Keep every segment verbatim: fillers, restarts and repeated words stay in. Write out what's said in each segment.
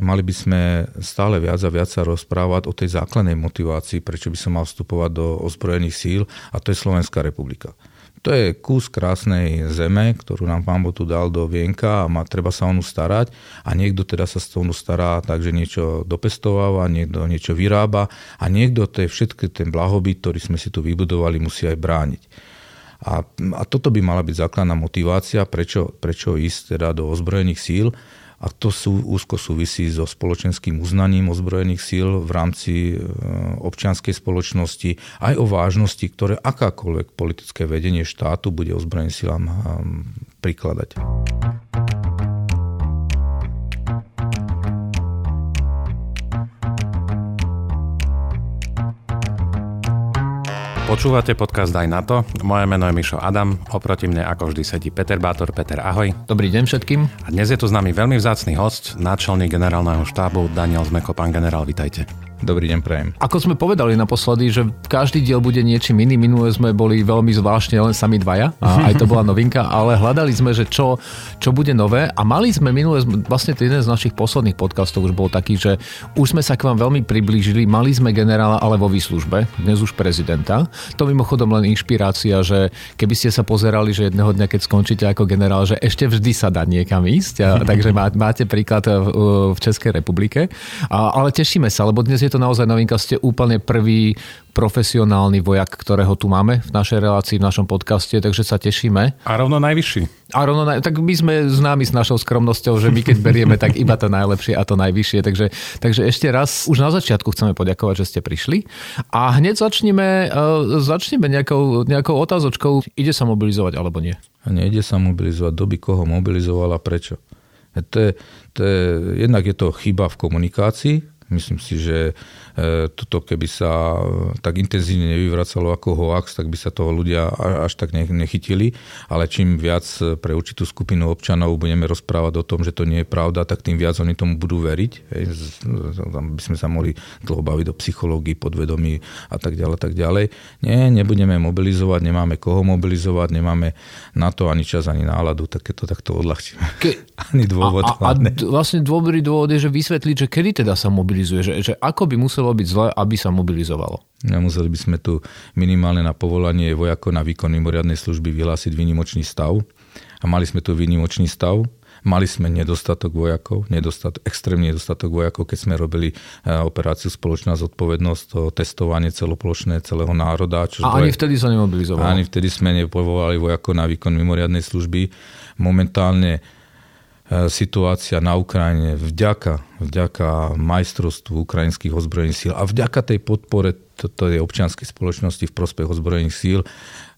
Mali by sme stále viac a viac sa rozprávať o tej základnej motivácii, prečo by som mal vstupovať do ozbrojených síl, a to je Slovenská republika. To je kus krásnej zeme, ktorú nám Pán Boh tu dal do vienka a má, treba sa o ňu starať, a niekto teda sa s ňou stará, takže niečo dopestováva, niekto niečo vyrába a niekto tie všetky ten blahobyt, ktorý sme si tu vybudovali, musí aj brániť. A, a toto by mala byť základná motivácia, prečo, prečo ísť teda do ozbrojených síl. A to sú, úzko súvisí so spoločenským uznaním ozbrojených síl v rámci občianskej spoločnosti, aj o vážnosti, ktoré akákoľvek politické vedenie štátu bude ozbrojeným sílám prikladať. Počúvate podcast Aj na to. Moje meno je Mišo Adam, oproti mne ako vždy sedí Peter Bátor. Peter, ahoj. Dobrý deň všetkým. A dnes je tu s nami veľmi vzácny hosť, náčelník generálneho štábu Daniel Zmeko. Pán generál, vitajte. Dobrý deň, prajem. Ako sme povedali naposledy, že každý diel bude niečím iný. Minule sme boli veľmi zvláštne len sami dvaja a aj to bola novinka, ale hľadali sme, že čo, čo bude nové, a mali sme minule, vlastne to jeden z našich posledných podcastov už bol taký, že už sme sa k vám veľmi priblížili, mali sme generála, ale vo výslužbe, dnes už prezidenta. To mimochodom len inšpirácia, že keby ste sa pozerali, že jedného dňa, keď skončíte ako generál, že ešte vždy sa dá niekam ísť, a, takže má, máte príklad v, v Českej republike. A, ale tešíme sa, lebo dnes je to naozaj novinka, ste úplne prvý profesionálny vojak, ktorého tu máme v našej relácii, v našom podcaste, takže sa tešíme. A rovno najvyšší. A rovno, tak my sme známi s našou skromnosťou, že my keď berieme, tak iba to najlepšie a to najvyššie. Takže, takže ešte raz, už na začiatku chceme poďakovať, že ste prišli. A hneď začneme, začneme nejakou, nejakou otázočkou. Ide sa mobilizovať alebo nie? A nejde sa mobilizovať. Doby koho mobilizovala, prečo? To je, to je, jednak je to chyba v komunikácii. Myslím si, že toto keby sa tak intenzívne nevyvracalo ako hoax, tak by sa toho ľudia až tak nechytili. Ale čím viac pre určitú skupinu občanov budeme rozprávať o tom, že to nie je pravda, tak tým viac oni tomu budú veriť. Tam by sme sa mohli dlho baviť o psychológii, podvedomí a tak ďalej, tak ďalej. Nie, nebudeme mobilizovať, nemáme koho mobilizovať, nemáme na to ani čas, ani náladu, tak to takto odľahčíme. Ke... Ani dôvod. A, a, a vlastne dôvodný dôvod je, že vysvetliť, že kedy teda sa mobilizovať. Že, že ako by muselo byť zle, aby sa mobilizovalo? Museli by sme tu minimálne na povolanie vojakov na výkon mimoriadnej služby vyhlásiť výnimočný stav. A mali sme tu výnimočný stav. Mali sme nedostatok vojakov, nedostatok, extrémny nedostatok vojakov, keď sme robili operáciu Spoločná zodpovednosť, to testovanie celoplošné celého národa. Čo a ani vtedy sa nemobilizovalo. Ani vtedy sme nepovolali vojakov na výkon mimoriadnej služby. Momentálne situácia na Ukrajine vďaka, vďaka majstrovstvu ukrajinských ozbrojených síl a vďaka tej podpore tej občianskej spoločnosti v prospech ozbrojených síl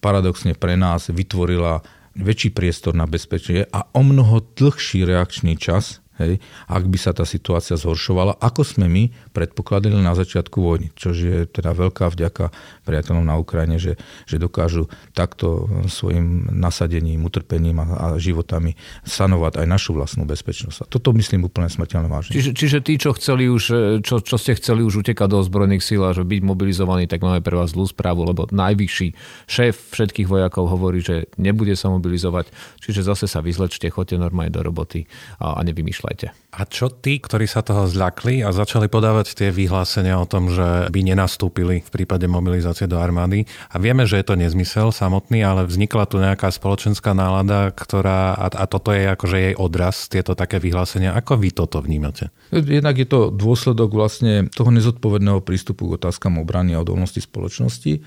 paradoxne pre nás vytvorila väčší priestor na bezpečie a o mnoho dlhší reakčný čas, hej, ak by sa tá situácia zhoršovala, ako sme my predpokladali na začiatku vojny. Čo je teda veľká vďaka priateľom na Ukrajine, že, že dokážu takto svojim nasadením, utrpením a, a životami sanovať aj našu vlastnú bezpečnosť. A toto myslím úplne smrteľne vážne. Čiže, čiže tí, čo, chceli už, čo, čo ste chceli už utekať do ozbrojených síl a že byť mobilizovaní, tak máme pre vás zlú správu, lebo najvyšší šéf všetkých vojakov hovorí, že nebude sa mobilizovať, čiže zase sa vyzlečte, choďte normálne do roboty a, a nevymýšľajte. A čo tí, ktorí sa toho zľakli a začali podávať tie vyhlásenia o tom, že by nenastúpili v prípade mobilizácie do armády? A vieme, že je to nezmysel samotný, ale vznikla tu nejaká spoločenská nálada, ktorá, a, a toto je akože jej odraz, tieto také vyhlásenia. Ako vy toto vnímate? Jednak je to dôsledok vlastne toho nezodpovedného prístupu k otázkam obrany a odolnosti spoločnosti.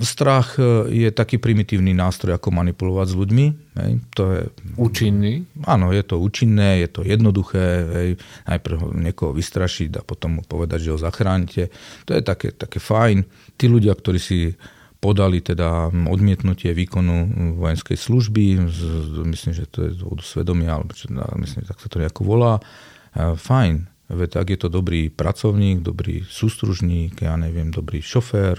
Strach je taký primitívny nástroj, ako manipulovať s ľuďmi. Hej. To je, účinný? Áno, je to účinné, je to jednoduché. Hej. Najprv niekoho vystrašiť a potom mu povedať, že ho zachránite. To je také, také fajn. Tí ľudia, ktorí si podali teda odmietnutie výkonu vojenskej služby, myslím, že to je od svedomia, alebo myslím, tak sa to nejako volá, fajn. Veď ak je to dobrý pracovník, dobrý sústružník, ja neviem, dobrý šofér,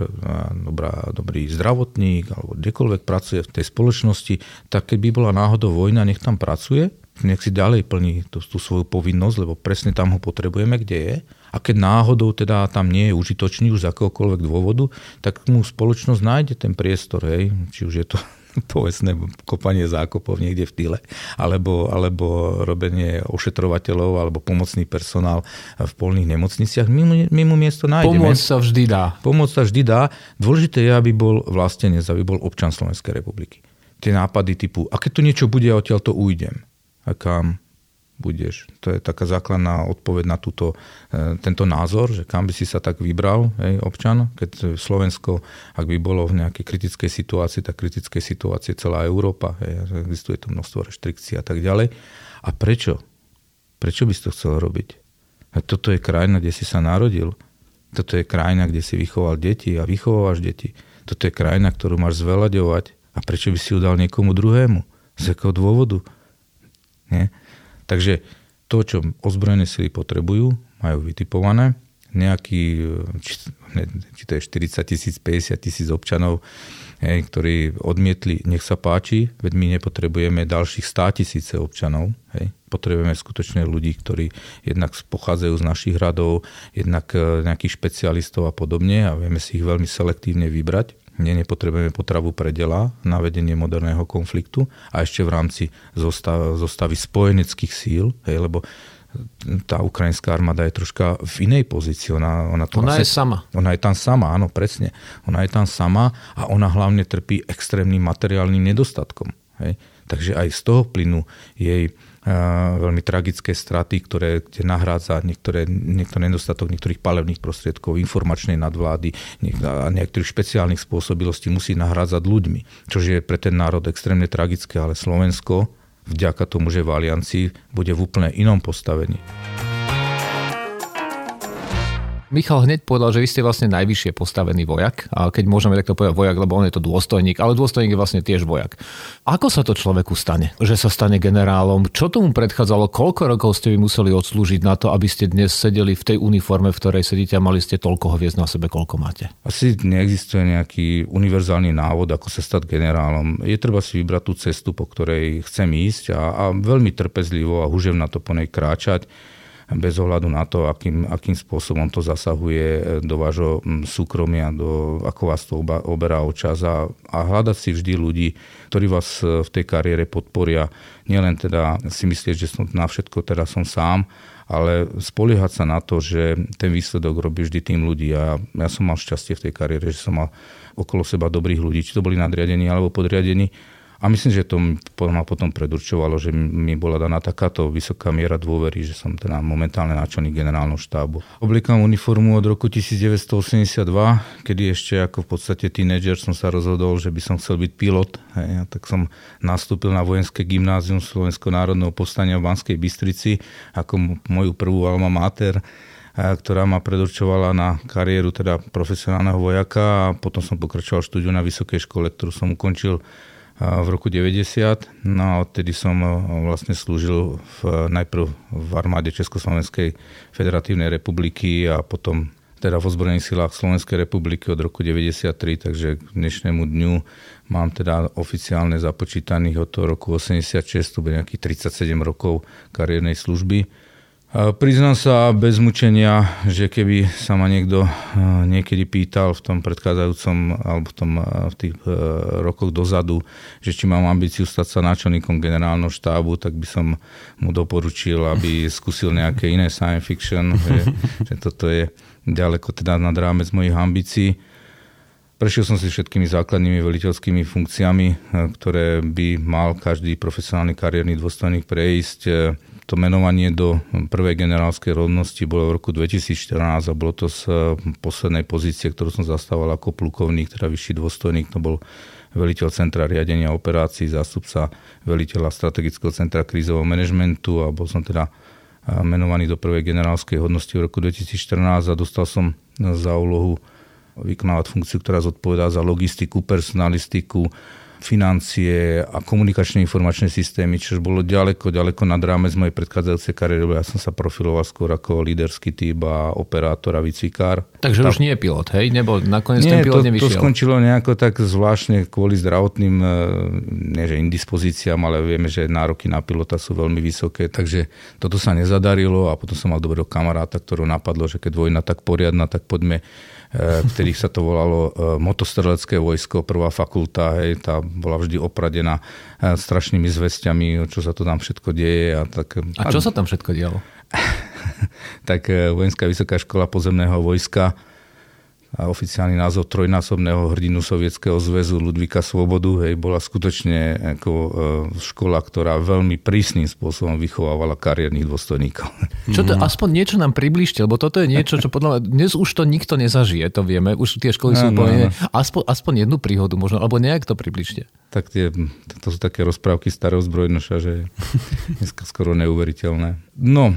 dobrá, dobrý zdravotník, alebo kdekoľvek pracuje v tej spoločnosti, tak keď by bola náhodou vojna, nech tam pracuje, nech si ďalej plní tú, tú svoju povinnosť, lebo presne tam ho potrebujeme, kde je. A keď náhodou teda tam nie je užitočný už z akéhokoľvek dôvodu, tak mu spoločnosť nájde ten priestor, hej, či už je to povestné kopanie zákopov niekde v tyle, alebo, alebo robenie ošetrovateľov, alebo pomocný personál v poľných nemocniciach. Mimo, mimo miesto nájdeme. Pomoc sa vždy dá. Pomoc sa vždy dá. Dôležité je, aby bol vlastenec, aby bol občan Slovenskej republiky. Tie nápady typu, a keď tu niečo bude, odtiaľ to ujdem. A kam budeš? To je taká základná odpoveď na túto, tento názor, že kam by si sa tak vybral, hej, občan, keď Slovensko, ak by bolo v nejakej kritickej situácii, tak kritickej situácii celá Európa, hej, existuje to množstvo reštrikcií a tak ďalej. A prečo? Prečo by si to chcel robiť? A toto je krajina, kde si sa narodil. Toto je krajina, kde si vychoval deti a vychovávaš deti. Toto je krajina, ktorú máš zveľaďovať. A prečo by si ju dal niekomu druhému? Z akého dôvodu? Nie? Takže to, čo ozbrojené sily potrebujú, majú vytipované. Nejaký, či, či to je štyridsať tisíc, päťdesiat tisíc občanov, hej, ktorí odmietli, nech sa páči, veď my nepotrebujeme ďalších sto tisíc občanov. Hej. Potrebujeme skutočne ľudí, ktorí jednak pochádzajú z našich radov, jednak nejakých špecialistov a podobne a vieme si ich veľmi selektívne vybrať. Nie, nepotrebujeme potravu pre dela na vedenie moderného konfliktu a ešte v rámci zostav, zostavy spojeneckých síl, hej, lebo tá ukrajinská armáda je troška v inej pozícii. Ona, ona, to ona vlastne, je sama. Ona je tam sama, áno, presne. Ona je tam sama a ona hlavne trpí extrémnym materiálnym nedostatkom. Hej. Takže aj z toho plynu jej veľmi tragické straty, ktoré nahrádza niektoré, niektorý nedostatok niektorých palebných prostriedkov, informačnej nadvlády a niektorých špeciálnych spôsobilostí musí nahrádzať ľuďmi, čo je pre ten národ extrémne tragické, ale Slovensko vďaka tomu, že v aliancii bude v úplne inom postavení. Michal hneď povedal, že vy ste vlastne najvyššie postavený vojak, a keď môžeme takto povedať vojak, lebo on je to dôstojník, ale dôstojník je vlastne tiež vojak. Ako sa to človeku stane, že sa stane generálom? Čo tomu predchádzalo? Koľko rokov ste vy museli odslúžiť na to, aby ste dnes sedeli v tej uniforme, v ktorej sedíte a mali ste toľko hviezd na sebe, koľko máte? Asi neexistuje nejaký univerzálny návod, ako sa stať generálom. Je treba si vybrať tú cestu, po ktorej chcem ísť a, a veľmi trpezlivo a huževnato po nej kráčať. Bez ohľadu na to, akým, akým spôsobom to zasahuje do vášho súkromia, do, ako vás to oba, oberá o čas a, a hľadať si vždy ľudí, ktorí vás v tej kariére podporia. Nielen teda si myslieť, že som na všetko teraz som sám, ale spoliehať sa na to, že ten výsledok robí vždy tým ľudí. A ja som mal šťastie v tej kariére, že som mal okolo seba dobrých ľudí, či to boli nadriadení alebo podriadení. A myslím, že to ma potom predurčovalo, že mi bola daná takáto vysoká miera dôvery, že som teda momentálne náčelník generálneho štábu. Obliekam uniformu od roku devätnásť osemdesiatdva, kedy ešte ako v podstate tínedžer som sa rozhodol, že by som chcel byť pilot. Hej, a tak som nastúpil na Vojenské gymnázium Slovensko-Národného povstania v Banskej Bystrici ako moju prvú alma mater, ktorá ma predurčovala na kariéru teda profesionálneho vojaka a potom som pokračoval štúdiu na vysokej škole, ktorú som ukončil v roku deväťdesiat, no a odtedy som vlastne slúžil v, najprv v armáde Československej federatívnej republiky a potom teda v ozbrojených silách Slovenskej republiky od roku deväťdesiattri, takže k dnešnému dňu mám teda oficiálne započítaných od toho roku osemdesiatšesť, to bude nejakých tridsaťsedem rokov kariérnej služby. Priznám sa bez mučenia, že keby sa ma niekto niekedy pýtal v tom predchádzajúcom alebo v, tom, v tých rokoch dozadu, že či mám ambíciu stať sa náčelníkom generálneho štábu, tak by som mu doporučil, aby skúsil nejaké iné science fiction, že, že toto je ďaleko teda nad rámec mojich ambícií. Prešiel som si všetkými základnými veliteľskými funkciami, ktoré by mal každý profesionálny kariérny dôstojník prejsť. To menovanie do prvej generálskej rodnosti bolo v roku dvetisícštrnásť a bolo to z poslednej pozície, ktorú som zastával ako plukovník, teda vyšší dôstojník, to bol veliteľ centra riadenia operácií, zástupca veliteľa strategického centra krízového manažmentu a bol som teda menovaný do prvej generálskej hodnosti v roku dvetisícštrnásť a dostal som za úlohu vykonávať funkciu, ktorá zodpovedá za logistiku, personalistiku, financie a komunikačné informačné systémy, čo bolo ďaleko, ďaleko nad rámec mojej predchádzajúcej kariéry, lebo ja som sa profiloval skôr ako líderský typ a operátor a výcvikár. Takže tá... už nie je pilot, hej? Nebo nakoniec nie, ten pilot to, nevyšiel? Nie, to skončilo nejako tak zvláštne kvôli zdravotným, nie že indispozíciám, ale vieme, že nároky na pilota sú veľmi vysoké, takže toto sa nezadarilo a potom som mal dobrého kamaráta, ktorého napadlo, že keď vojna tak poriadna, tak poďme, vtedy sa to volalo motostrelecké vojsko, prvá fakulta, hej, tá bola vždy opradená strašnými zvestiami, čo sa to tam všetko deje. A, tak, a čo sa tam všetko dialo? Tak Vojenská vysoká škola pozemného vojska, a oficiálny názov trojnásobného hrdinu Sovietskeho zväzu Ľudvíka Svobodu, hej, bola skutočne ako škola, ktorá veľmi prísnym spôsobom vychovávala kariérnych dôstojníkov. Čo to, aspoň niečo nám priblížte, lebo toto je niečo, čo podľa mňa dnes už to nikto nezažije, to vieme, už tie školy sú no, úplne, no, no. Aspoň, aspoň jednu príhodu možno, alebo nejak to priblížte. Tak tie, to sú také rozprávky starého zbrojnoša, že dneska skoro neuveriteľné. No,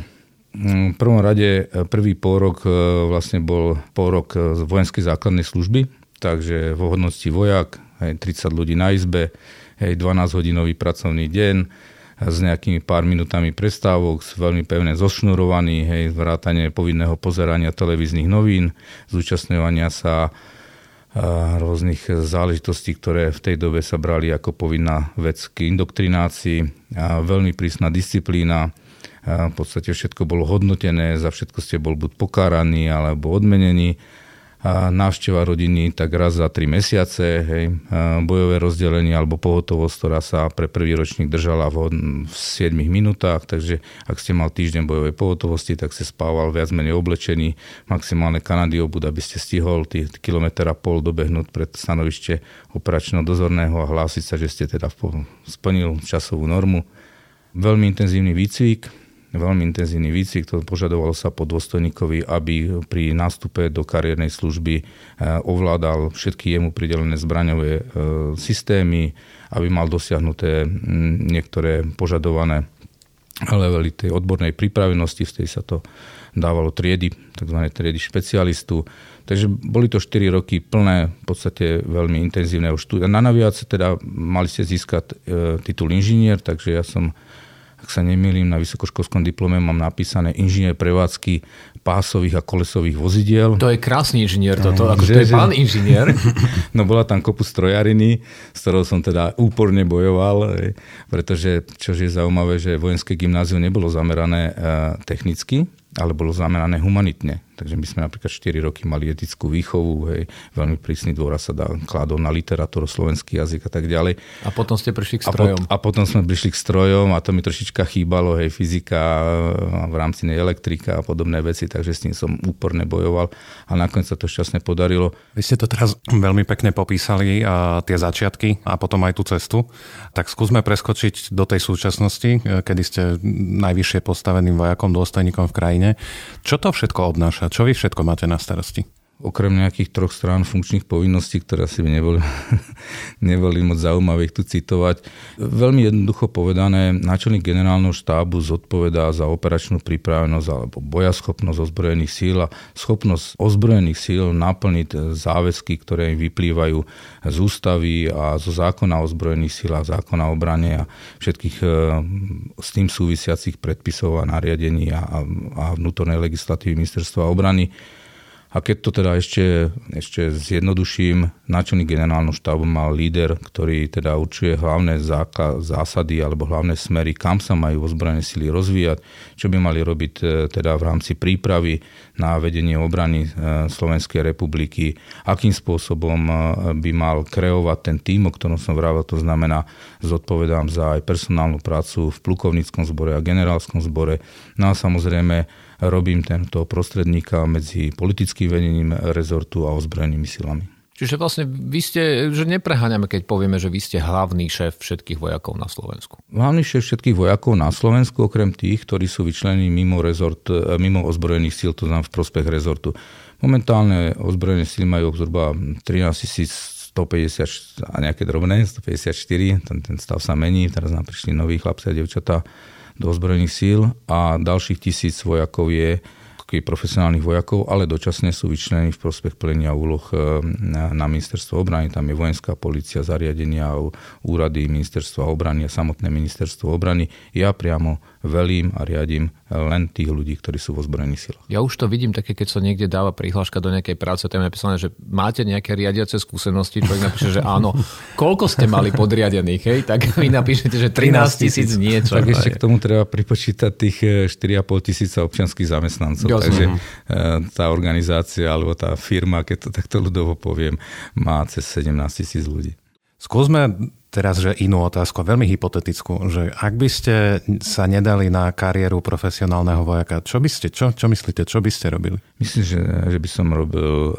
v prvom rade prvý pôrok vlastne bol pôrok z vojenskej základnej služby, takže vo hodnosti vojak, hej, tridsať ľudí na izbe, hej, dvanásťhodinový pracovný deň s nejakými pár minútami prestávok, veľmi pevne zošnurovaný, hej, vrátanie povinného pozerania televíznych novín, zúčastňovania sa rôznych záležitostí, ktoré v tej dobe sa brali ako povinná vec k indoktrinácii, a veľmi prísna disciplína. A v podstate všetko bolo hodnotené, za všetko ste bol buď pokáraný alebo odmenený. A návšteva rodiny tak raz za tri mesiace, hej, bojové rozdelenie alebo pohotovosť, ktorá sa pre prvý ročník držala v, v siedmich minútach, takže ak ste mal týždeň bojovej pohotovosti, tak ste spával viac menej oblečený, maximálne Kanady obud, aby ste stihol tých kilometra pol dobehnúť pred stanovište operačného dozorného a hlásiť sa, že ste teda splnil časovú normu. Veľmi intenzívny výcvik, veľmi intenzívny výcvik, to požadovalo sa po dôstojníkovi, aby pri nástupe do kariérnej služby ovládal všetky jemu pridelené zbraňové systémy, aby mal dosiahnuté niektoré požadované levely tej odbornej pripravenosti, v tej sa to dávalo triedy, tzv. Triedy špecialistu. Takže boli to štyri roky plné, v podstate veľmi intenzívneho štúdia. Na naviac teda mali ste získať titul inžinier, takže ja som, ak sa nemýlim, na vysokoškolskom diplome mám napísané inžinier prevádzky pásových a kolesových vozidiel. To je krásny inžinier toto, no, akože to je pán inžinier. No bola tam kopu strojariny, s ktorou som teda úporne bojoval, pretože, čo je zaujímavé, že vojenské gymnázium nebolo zamerané technicky, ale bolo zamerané humanitne. Takže my sme napríklad štyri roky mali etickú výchovu, hej, veľmi prísny dôraz sa dá kládol na literatúru, slovenský jazyk a tak ďalej. A potom ste prišli k strojom. A, pot, a potom sme prišli k strojom a to mi trošička chýbalo, hej, fyzika v rámci nej elektrika a podobné veci, takže s tým som úporne bojoval a nakoniec sa to šťastne podarilo. Vy ste to teraz veľmi pekne popísali a tie začiatky a potom aj tú cestu. Tak skúsme preskočiť do tej súčasnosti, kedy ste najvyššie postaveným vojakom, dôstojníkom v krajine. Čo to všetko obnáša? A čo vy všetko máte na starosti? Okrem nejakých troch strán funkčných povinností, ktoré asi by neboli, neboli moc zaujímavé ich tu citovať. Veľmi jednoducho povedané, náčelník generálneho štábu zodpovedá za operačnú pripravenosť alebo bojaschopnosť ozbrojených síl a schopnosť ozbrojených síl naplniť záväzky, ktoré im vyplývajú z ústavy a zo zákona o ozbrojených sílach, zákona o obrane a všetkých s tým súvisiacich predpisov a nariadení a, a vnútornej legislatívy ministerstva obrany. A keď to teda ešte, ešte zjednoduším, náčelník generálneho štábu mal líder, ktorý teda určuje hlavné zásady alebo hlavné smery, kam sa majú ozbrojené sily rozvíjať, čo by mali robiť teda v rámci prípravy na vedenie obrany Slovenskej republiky, akým spôsobom by mal kreovať ten tím, o ktorom som vravel, to znamená, zodpovedám za aj personálnu prácu v plukovníckom zbore a generálskom zbore. No a samozrejme, robím tento prostredníka medzi politickým vedením rezortu a ozbrojenými silami. Čiže vlastne vy ste, že nepreháňame, keď povieme, že vy ste hlavný šéf všetkých vojakov na Slovensku. Hlavný šéf všetkých vojakov na Slovensku, okrem tých, ktorí sú vyčlení mimo rezort, mimo ozbrojených síl, to znamená v prospech rezortu. Momentálne ozbrojené síly majú zhruba trinásťtisíc stopäťdesiat a nejaké drobné, stopäťdesiatštyri, ten, ten stav sa mení, teraz nám prišli noví chlapci a dievčatá do ozbrojených síl a ďalších tisíc vojakov je profesionálnych vojakov, ale dočasne sú vyčlenení v prospech plnenia úloh na, na ministerstvo obrany. Tam je vojenská polícia, zariadenia, úrady ministerstva obrany a samotné ministerstvo obrany. Ja priamo velím a riadím len tých ľudí, ktorí sú vo zbrojných silách. Ja už to vidím také, keď sa niekde dáva prihláška do nejakej práce, tam je napísané, že máte nejaké riadiace skúsenosti, človek napíše, že áno. Koľko ste mali podriadených, hej? Tak vy napíšete, že trinásťtisíc niečo. Tak ešte k tomu treba pripočítať tých štyri a pol tisíca občianskych zamestnancov. Jo, takže tá organizácia alebo tá firma, keď to takto ľudovo poviem, má cez sedemnásťtisíc ľudí. Skúsme teraz že inú otázku, veľmi hypotetickú, že ak by ste sa nedali na kariéru profesionálneho vojaka, čo by ste, čo, čo myslíte, čo by ste robili? Myslím, že, že by som robil uh,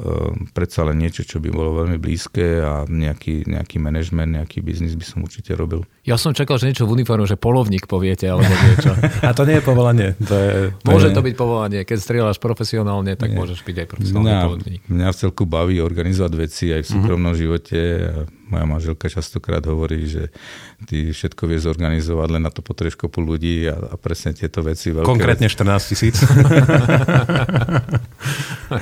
predsa len niečo, čo by bolo veľmi blízke a nejaký, nejaký manažment, nejaký biznis by som určite robil. Ja som čakal, že niečo v uniforme, že polovník poviete, alebo niečo. A to nie je povolanie. To je, to môže nie. To byť povolanie. Keď strieľaš profesionálne, tak nie. Môžeš byť aj profesionálny mňa, polovník. Mňa v celku baví organizovať veci aj v súkromnom mm-hmm. živote. Moja manželka častokrát hovorí, že ty všetko vieš zorganizovať, len na to potrebuješ kopu ľudí a, a presne tieto veci. Veľké konkrétne štrnásť tisíc.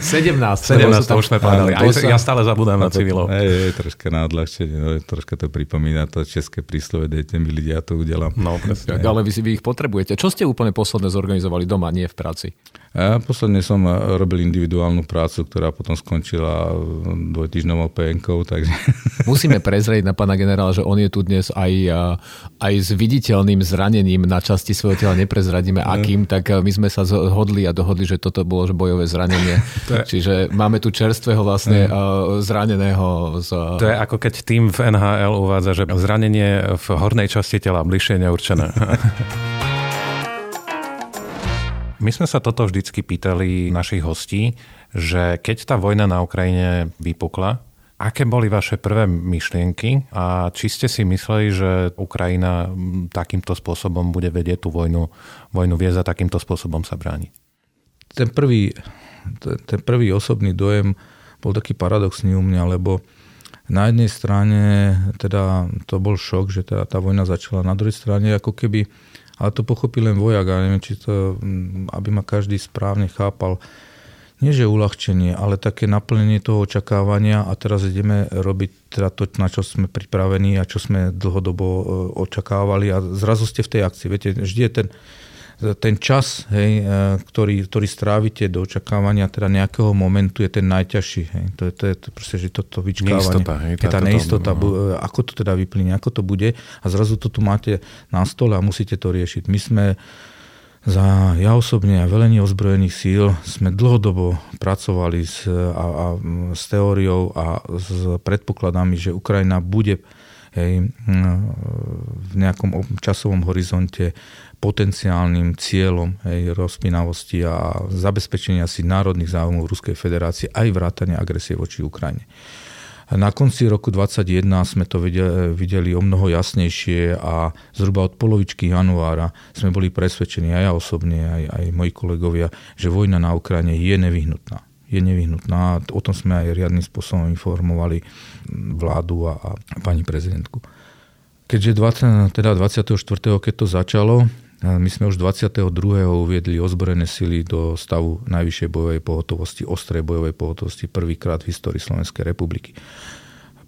sedemnásť, sedemnásť to už sme pádali. Ja stále zabudám na civilov. Je, je, troška na odľahčenie, no, troška to pripomína to české príslove, dejte mi ľudia, ja to udelám. No, presne. Ale vy, vy ich potrebujete. Čo ste úplne posledne zorganizovali doma, nie v práci? Ja posledne som robil individuálnu prácu, ktorá potom skončila dvojtýždňovou pé enkou, takže... Musíme prezrieť na pána generála, že on je tu dnes aj, aj s viditeľným zranením na časti svojho tela, neprezradíme akým, tak my sme sa zhodli a dohodli, že toto bolo bojové zranenie. Je... Čiže máme tu čerstvého vlastne mm. zraneného. Z... To je ako keď tým v en há el uvádza, že zranenie v hornej časti tela bližšie neurčené. My sme sa toto vždycky pýtali našich hostí, že keď tá vojna na Ukrajine vypukla, aké boli vaše prvé myšlienky a či ste si mysleli, že Ukrajina takýmto spôsobom bude vedieť tú vojnu, vojnu viesť a takýmto spôsobom sa brániť? Ten prvý, ten prvý osobný dojem bol taký paradoxný u mňa, lebo na jednej strane teda to bol šok, že teda tá vojna začala, na druhej strane ako keby, ale to pochopil len vojak, a neviem, či to, aby ma každý správne chápal, nie že uľahčenie, ale také naplnenie toho očakávania a teraz ideme robiť teda to, na čo sme pripravení a čo sme dlhodobo očakávali a zrazu ste v tej akcii, viete, vždy je ten ten čas, hej, ktorý, ktorý strávite do očakávania teda nejakého momentu, je ten najťažší. Hej. To, je, to je proste, že toto to vyčkávanie. Neistota. Hej, tá, tá neistota, to, bu- ako to teda vyplynie, ako to bude a zrazu to tu máte na stole a musíte to riešiť. My sme za, ja osobne a velenie ozbrojených síl sme dlhodobo pracovali s, a, a, s teóriou a s predpokladami, že Ukrajina bude hej, v nejakom časovom horizonte potenciálnym cieľom hej, rozpínavosti a zabezpečenia si národných záujmov Ruskej federácie aj vrátania agresie voči Ukrajine. Na konci roku dvadsaťjeden sme to videli, videli o mnoho jasnejšie a zhruba od polovičky januára sme boli presvedčení, aj ja osobne, aj, aj moji kolegovia, že vojna na Ukrajine je nevyhnutná. je nevyhnutná. O tom sme aj riadnym spôsobom informovali vládu a, a pani prezidentku. Keďže dvadsiateho, teda dvadsiateho štvrtého keď to začalo, my sme už dvadsiateho druhého uviedli ozbrojené sily do stavu najvyššej bojovej pohotovosti, ostrej bojovej pohotovosti prvýkrát v histórii Slovenskej republiky.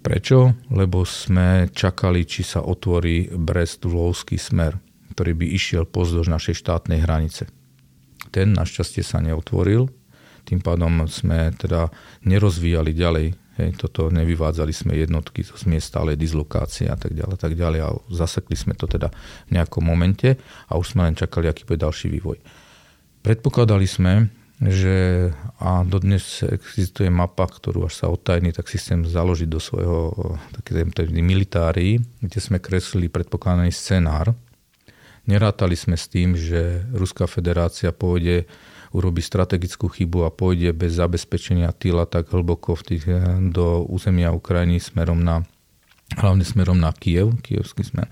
Prečo? Lebo sme čakali, či sa otvorí Brest-Lvovský smer, ktorý by išiel pozdĺž našej štátnej hranice. Ten našťastie sa neotvoril, tým pádom sme teda nerozvíjali ďalej, hej, toto nevyvádzali sme jednotky, to sme stále dislokácie a tak ďalej, tak ďalej a zasekli sme to teda v nejakom momente a už sme len čakali, aký bude ďalší vývoj. Predpokladali sme, že a dodnes existuje mapa, ktorú až sa odtajní, tak si chcem založiť do svojho takým militárii, kde sme kreslili predpokladaný scenár. Nerátali sme s tým, že Ruská federácia pôjde urobí strategickú chybu a pôjde bez zabezpečenia tyla tak hlboko v tých, do územia Ukrajiny smerom na, hlavne smerom na Kyjev, kyjevský smer.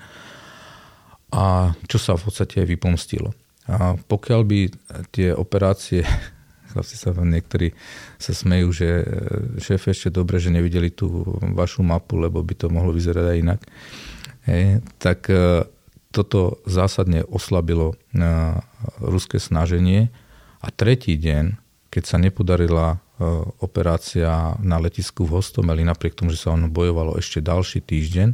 A čo sa v podstate aj vypomstilo. A pokiaľ by tie operácie, chlapci sa niektorí sa smejú, že šéf ešte dobre, že nevideli tú vašu mapu, lebo by to mohlo vyzerať aj inak. Hej, tak toto zásadne oslabilo ruské snaženie. A tretí deň, keď sa nepodarila operácia na letisku v Hostomeli, napriek tomu, že sa ono bojovalo ešte ďalší týždeň,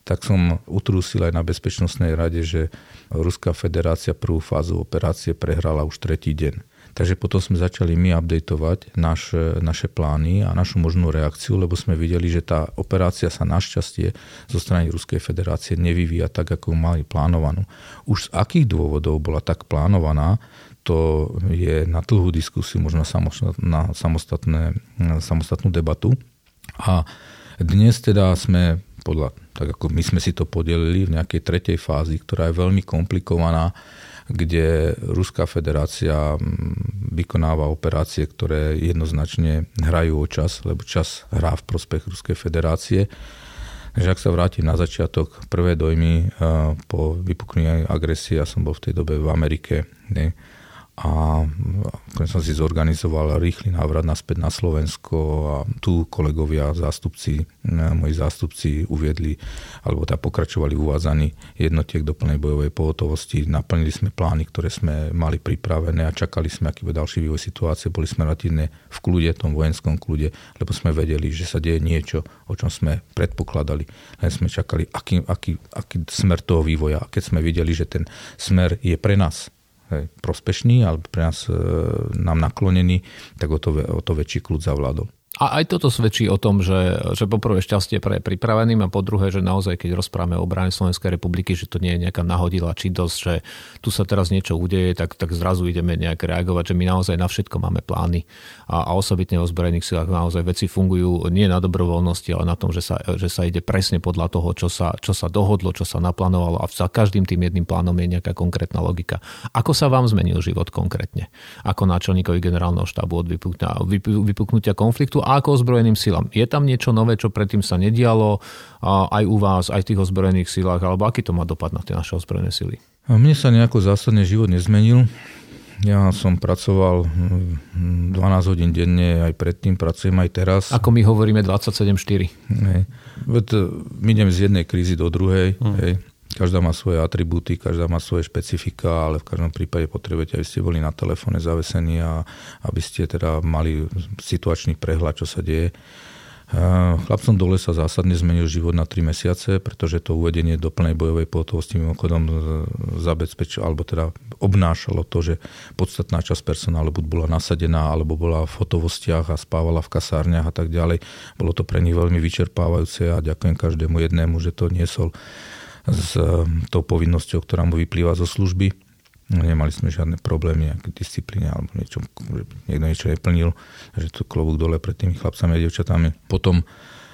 tak som utrúsil aj na Bezpečnostnej rade, že Ruská federácia prvú fázu operácie prehrala už tretí deň. Takže potom sme začali my updateovať naš, naše plány a našu možnú reakciu, lebo sme videli, že tá operácia sa našťastie zo strany Ruskej federácie nevyvíja tak, ako mali plánovanú. Už z akých dôvodov bola tak plánovaná, to je na dlhú diskusiu, možno na samostatnú debatu. A dnes teda sme podľa, tak ako my sme si to podelili v nejakej tretej fázi, ktorá je veľmi komplikovaná, kde Ruská federácia vykonáva operácie, ktoré jednoznačne hrajú o čas, lebo čas hrá v prospech Ruskej federácie. Takže ak sa vrátim na začiatok, prvé dojmy po vypuknutí agresie, ja som bol v tej dobe v Amerike, ne? A keď som si zorganizoval rýchly návrat naspäť na Slovensko a tu kolegovia, zástupci, moji zástupci uviedli, alebo tá pokračovali uvádzaní jednotiek do plnej bojovej pohotovosti. Naplnili sme plány, ktoré sme mali pripravené a čakali sme, aký bude ďalší vývoj situácie. Boli sme relatívne v kľude, tom vojenskom kľude, lebo sme vedeli, že sa deje niečo, o čom sme predpokladali. Len sme čakali, aký, aký, aký smer toho vývoja. A keď sme videli, že ten smer je pre nás prospešný, alebo pre nás e, nám naklonený, tak o to, o to väčší kľud zavládol. A aj toto svedčí o tom, že, že poprvé šťastie pre pripraveným a po druhé, že naozaj, keď rozprávame o obrane Slovenskej republiky, že to nie je nejaká nahodila čidosť, že tu sa teraz niečo udeje, tak, tak zrazu ideme nejak reagovať, že my naozaj na všetko máme plány a, a osobitne o zbrojených silách naozaj veci fungujú nie na dobrovoľnosti, ale na tom, že sa, že sa ide presne podľa toho, čo sa, čo sa dohodlo, čo sa naplánovalo a za každým tým jedným plánom je nejaká konkrétna logika. Ako sa vám zmenil život konkrétne? Ako náčelníkovi generálneho štábu od vypuknutia, vypuknutia konfliktu? A ako ozbrojeným silám? Je tam niečo nové, čo predtým sa nedialo aj u vás, aj v tých ozbrojených silách? Alebo aký to má dopad na tie naše ozbrojené sily? Mne sa nejako zásadne život nezmenil. Ja som pracoval dvanásť hodín denne, aj predtým pracujem aj teraz. Ako my hovoríme dvadsaťsedem štyri. My ideme z jednej krízy do druhej. Hmm. Hej. Každá má svoje atribúty, každá má svoje špecifika, ale v každom prípade potrebujete, aby ste boli na telefóne zavesení a aby ste teda mali situačný prehľad, čo sa deje. Chlapcom dole sa zásadne zmenil život na tri mesiace, pretože to uvedenie do plnej bojovej pohotovosti mimochodom zabezpečilo, alebo teda obnášalo to, že podstatná časť personálu buď bola nasadená, alebo bola v hotovostiach a spávala v kasárniach a tak ďalej. Bolo to pre nich veľmi vyčerpávajúce a ďakujem každému jednému, že to niesol s tou povinnosťou, ktorá mu vyplýva zo služby. Nemali sme žiadne problémy, nejaké disciplíne alebo niečo, niekto niečo neplnil, že to klobúk dole pred tými chlapcami a dievčatami. Potom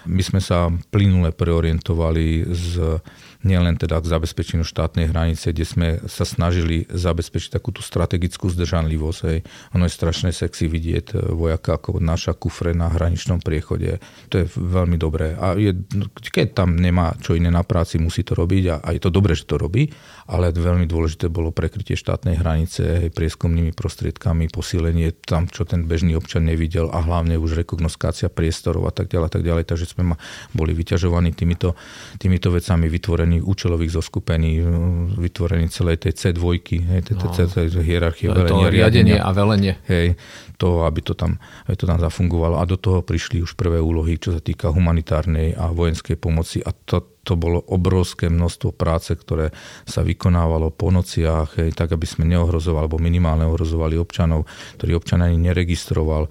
my sme sa plynule preorientovali z, nielen teda k zabezpečeniu štátnej hranice, kde sme sa snažili zabezpečiť takúto strategickú zdržanlivosť. Hej. Ono je strašne sexy vidieť vojaka, ako odnáša kufre na hraničnom priechode. To je veľmi dobré. A je, keď tam nemá čo iné na práci, musí to robiť a, a je to dobré, že to robí, ale veľmi dôležité bolo prekrytie štátnej hranice hej, prieskumnými prostriedkami, posilenie tam, čo ten bežný občan nevidel a hlavne už rekognoskácia priestorov a tak ďalej, tak ďalej. Takže sme boli vyťažovaní týmito, týmito vecami, vytvorení účelových zoskupení, vytvorení celej tej cé dva, hej, tej, tej, tej, tej hierarchie no, velenia, to riadenie a velenie. Hej, to, aby to, tam, aby to tam zafungovalo. A do toho prišli už prvé úlohy, čo sa týka humanitárnej a vojenskej pomoci. A to, to bolo obrovské množstvo práce, ktoré sa vykonávalo po nociach, hej, tak, aby sme neohrozovali, alebo minimálne ohrozovali občanov, ktorí občan ani neregistroval.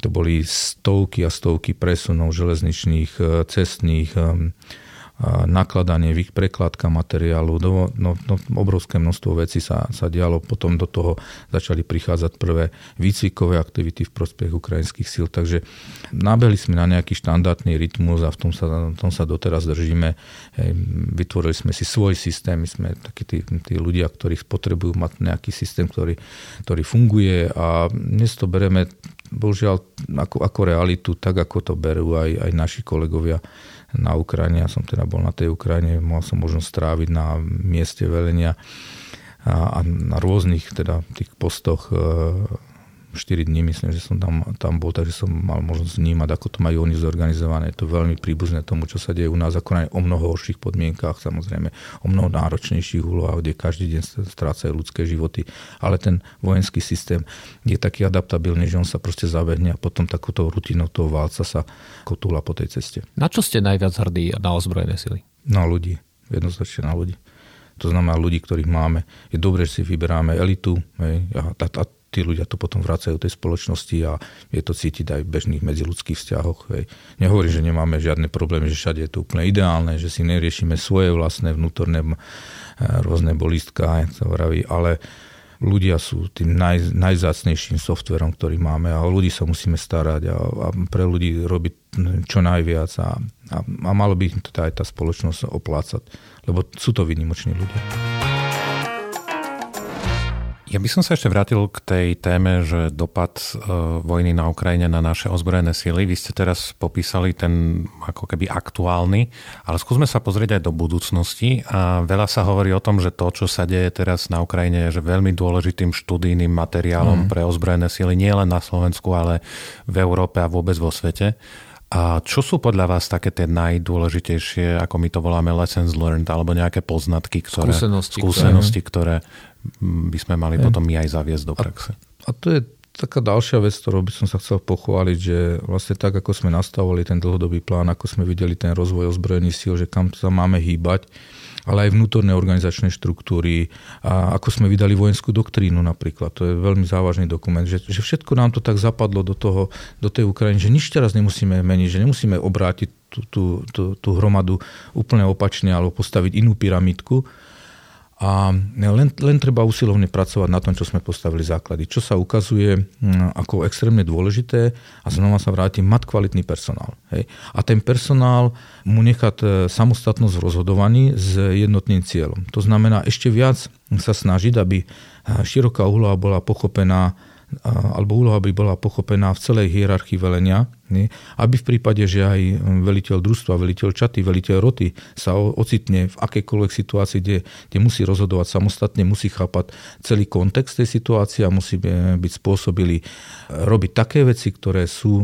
To boli stovky a stovky presunov železničných, cestných, nakladanie, prekladka materiálu. No, no, no, obrovské množstvo vecí sa, sa dialo. Potom do toho začali prichádzať prvé výcvikové aktivity v prospech ukrajinských síl. Takže nabehli sme na nejaký štandardný rytmus a v tom sa, v tom sa doteraz držíme. Vytvorili sme si svoj systém. My sme takí tí, tí ľudia, ktorí potrebujú mať nejaký systém, ktorý, ktorý funguje a dnes to bereme bohužiaľ, ako, ako realitu, tak ako to berú aj, aj naši kolegovia na Ukrajine. Ja som teda bol na tej Ukrajine, mal som možnosť stráviť na mieste velenia a, a na rôznych teda tých postoch štyri dni, myslím, že som tam, tam bol, takže som mal možnosť vnímať, ako to majú oni zorganizované. Je to veľmi príbuzné tomu, čo sa deje u nás, akorát o mnoho horších podmienkách, samozrejme, o mnoho náročnejších úlohách, kde každý deň strácajú ľudské životy, ale ten vojenský systém je taký adaptabilný, že on sa proste zabehne a potom takúto rutinou toho válca sa kotúla po tej ceste. Na čo ste najviac hrdí na ozbrojené sily? Na ľudí, jednoznačne na ľudí. To znamená ľudí, ktorých máme. Je dobré, že si vyberáme elitu, hej, a, a tí ľudia to potom vracajú tej spoločnosti a je to cítiť aj v bežných medziľudských vzťahoch. Hej. Nehovorím, že nemáme žiadne problémy, že všade je to úplne ideálne, že si neriešime svoje vlastné vnútorné rôzne bolístka, jak sa vraví, ale ľudia sú tým naj, najzácnejším softverom, ktorý máme a o ľudí sa musíme starať a, a pre ľudí robiť čo najviac a, a A, a malo by to aj tá spoločnosť oplácať, lebo sú to výnimoční ľudia. Ja by som sa ešte vrátil k tej téme, že dopad vojny na Ukrajine na naše ozbrojené sily. Vy ste teraz popísali ten ako keby aktuálny, ale skúsme sa pozrieť aj do budúcnosti. A veľa sa hovorí o tom, že to, čo sa deje teraz na Ukrajine, je že veľmi dôležitým študijným materiálom mm. pre ozbrojené sily, nie len na Slovensku, ale v Európe a vôbec vo svete. A čo sú podľa vás také tie najdôležitejšie, ako my to voláme lessons learned, alebo nejaké poznatky, ktoré, skúsenosti, skúsenosti ktoré, ktoré by sme mali je. potom my aj zaviesť do praxe? A, a to je taká ďalšia vec, ktorou by som sa chcel pochváliť, že vlastne tak, ako sme nastavovali ten dlhodobý plán, ako sme videli ten rozvoj ozbrojených síl, že kam sa máme hýbať, ale aj vnútorné organizačné štruktúry a ako sme vydali vojenskú doktrínu napríklad. To je veľmi závažný dokument, že, že všetko nám to tak zapadlo do toho, do tej Ukrajiny, že nič teraz nemusíme meniť, že nemusíme obrátiť tú, tú, tú, tú hromadu úplne opačne alebo postaviť inú pyramidku. A len, len treba usilovne pracovať na tom, čo sme postavili základy. Čo sa ukazuje ako extrémne dôležité, a znova sa vrátim, mať kvalitný personál. Hej. A ten personál mu nechať samostatnosť v rozhodovaní s jednotným cieľom. To znamená ešte viac sa snažiť, aby široká úloha bola pochopená alebo úloha by bola pochopená v celej hierarchii velenia, nie? Aby v prípade, že aj veliteľ družstva, veliteľ čaty, veliteľ roty sa ocitne v akejkoľvek situácii, kde, kde musí rozhodovať samostatne, musí chápať celý kontext tej situácie a musí byť spôsobili robiť také veci, ktoré sú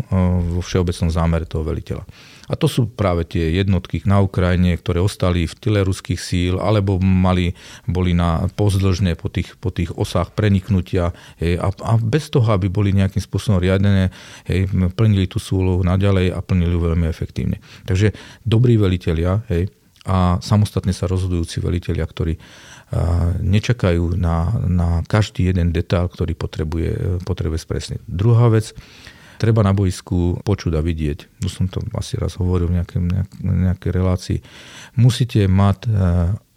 vo všeobecnom zámere toho veliteľa. A to sú práve tie jednotky na Ukrajine, ktoré ostali v tyle ruských síl, alebo mali, boli na pozdĺžne po tých, po tých osách preniknutia. Hej, a, a bez toho, aby boli nejakým spôsobom riadené, hej, plnili tú súlohu naďalej a plnili ju veľmi efektívne. Takže dobrí velitelia, hej, a samostatne sa rozhodujúci velitelia, ktorí nečakajú na, na každý jeden detail, ktorý potrebuje, potrebuje spresniť. Druhá vec, treba na boisku počuť a vidieť. Tu som to asi raz hovoril v nejakej, nejakej relácii. Musíte mať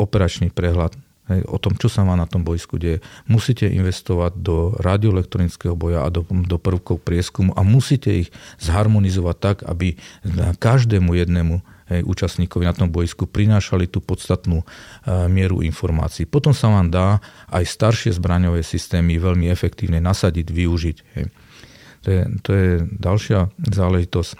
operačný prehľad o tom, čo sa má na tom boisku deje. Musíte investovať do radioelektronického boja a do, do prvkov prieskumu a musíte ich zharmonizovať tak, aby každému jednému účastníkovi na tom boisku prinášali tú podstatnú mieru informácií. Potom sa vám dá aj staršie zbraňové systémy veľmi efektívne nasadiť, využiť. To je, to je ďalšia záležitosť.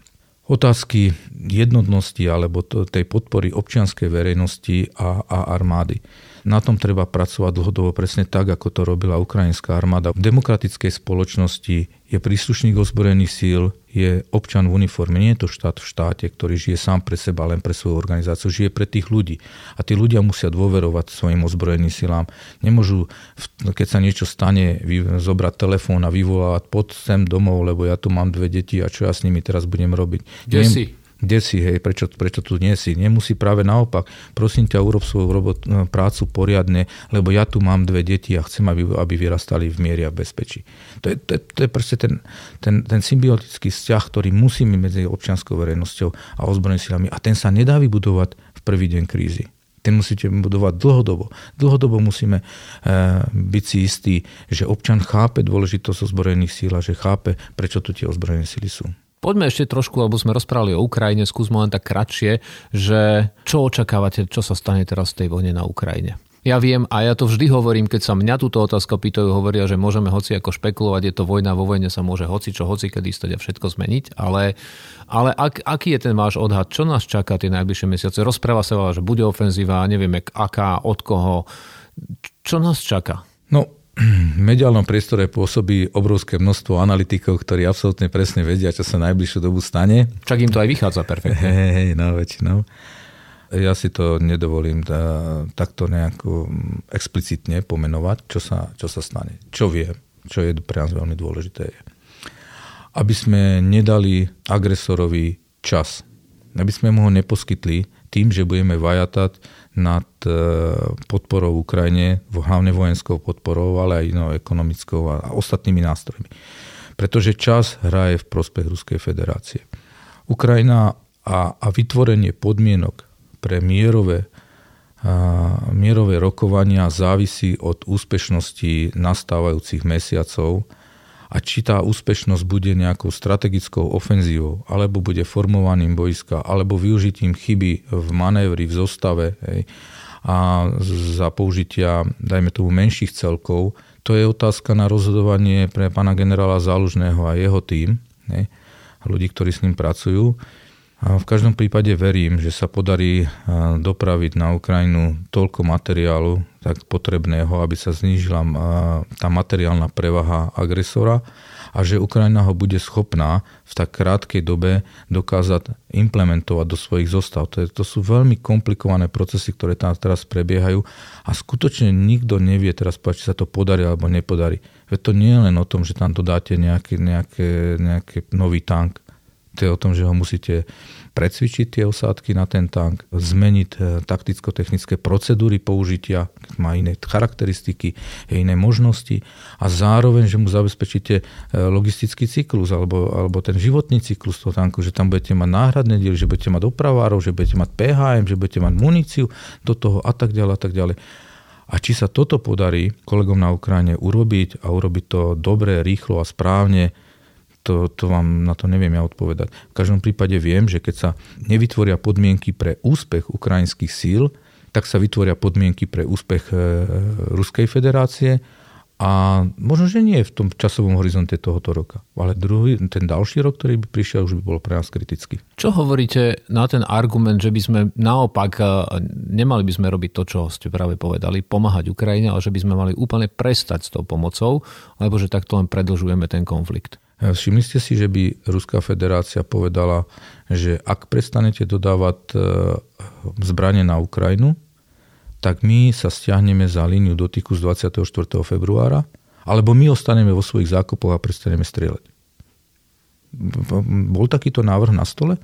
Otázky jednotnosti alebo to, tej podpory občianskej verejnosti a, a armády. Na tom treba pracovať dlhodobo presne tak, ako to robila ukrajinská armáda. V demokratickej spoločnosti je príslušník ozbrojených síl, je občan v uniforme. Nie je to štát v štáte, ktorý žije sám pre seba, len pre svoju organizáciu. Žije pre tých ľudí. A tí ľudia musia dôverovať svojim ozbrojeným silám. Nemôžu, keď sa niečo stane, zobrať telefón a vyvolávať pod sem domov, lebo ja tu mám dve deti a čo ja s nimi teraz budem robiť. Kde si? Kde si, hej, prečo, prečo tu nie si? Nemusí, práve naopak. Prosím ťa, urob svoju robot, prácu poriadne, lebo ja tu mám dve deti a chcem, aby, aby vyrastali v mieri a bezpečí. To je, to, to je proste ten, ten, ten symbiotický vzťah, ktorý musíme medzi občianskou verejnosťou a ozbrojenými silami. A ten sa nedá vybudovať v prvý deň krízy. Ten musíte budovať dlhodobo. Dlhodobo musíme byť si istí, že občan chápe dôležitosť ozbrojených síl a že chápe, prečo tu tie ozbrojené síly sú. Poďme ešte trošku, lebo sme rozprávali o Ukrajine, skúsme len tak kratšie, že čo očakávate, čo sa stane teraz v tej vojne na Ukrajine? Ja viem a ja to vždy hovorím, keď sa mňa túto otázku pýtajú, hovoria, že môžeme hoci ako špekulovať, je to vojna, vo vojne sa môže hoci čo, hoci kedy stať a všetko zmeniť, ale, ale ak, aký je ten váš odhad, čo nás čaká tie najbližšie mesiace? Rozpráva sa veľa, že bude ofenzíva, nevieme aká, od koho, čo nás čaká? No, v mediálnom priestore pôsobí obrovské množstvo analytikov, ktorí absolútne presne vedia, čo sa najbližšiu dobu stane. Čak im to aj vychádza perfektne. Hej, hej, no väčšinou. Ja si to nedovolím da, takto nejako explicitne pomenovať, čo sa, čo sa stane. Čo viem, čo je pre nás veľmi dôležité je. Aby sme nedali agresorovi čas. Aby sme mu ho neposkytli tým, že budeme vajatať nad podporou Ukrajine, hlavne vojenskou podporou, ale aj inou ekonomickou a ostatnými nástrojmi. Pretože čas hraje v prospech Ruskej federácie. Ukrajina a, a vytvorenie podmienok pre mierové, a, mierové rokovania závisí od úspešnosti nastávajúcich mesiacov a či tá úspešnosť bude nejakou strategickou ofenzívou, alebo bude formovaním boiska, alebo využitím chyby v manévri, v zostave, hej, a za použitia, dajme tomu, menších celkov, to je otázka na rozhodovanie pre pána generála Zálužného a jeho tím, hej, a ľudí, ktorí s ním pracujú. A v každom prípade verím, že sa podarí dopraviť na Ukrajinu toľko materiálu, tak potrebného, aby sa znížila tá materiálna prevaha agresora a že Ukrajina ho bude schopná v tak krátkej dobe dokázať implementovať do svojich zostav. To, je, to sú veľmi komplikované procesy, ktoré tam teraz prebiehajú a skutočne nikto nevie teraz, či sa to podarí alebo nepodarí. Veď to nie je len o tom, že tam dodáte nejaký, nejaké, nejaký nový tank. To je o tom, že ho musíte precvičiť tie osádky na ten tank, zmeniť takticko-technické procedúry použitia, má iné charakteristiky, iné možnosti a zároveň, že mu zabezpečíte logistický cyklus alebo, alebo ten životný cyklus toho tanku, že tam budete mať náhradné diely, že budete mať opravárov, že budete mať pé há em, že budete mať muníciu do toho a tak ďalej a tak ďalej. A či sa toto podarí kolegom na Ukrajine urobiť a urobiť to dobre, rýchlo a správne, To, to vám na to neviem ja odpovedať. V každom prípade viem, že keď sa nevytvoria podmienky pre úspech ukrajinských síl, tak sa vytvoria podmienky pre úspech Ruskej federácie a možno, že nie v tom časovom horizonte tohoto roka. Ale druhý, ten ďalší rok, ktorý by prišiel, už by bol pre nás kritický. Čo hovoríte na ten argument, že by sme naopak nemali by sme robiť to, čo ste práve povedali, pomáhať Ukrajine, ale že by sme mali úplne prestať s tou pomocou, alebo že takto len predlžujeme ten konflikt? Všimli ste si, že by Ruská federácia povedala, že ak prestanete dodávať zbrane na Ukrajinu, tak my sa stiahneme za líniu dotyku z dvadsiateho štvrtého februára, alebo my ostaneme vo svojich zákopoch a prestaneme strieľať. Bol takýto návrh na stole?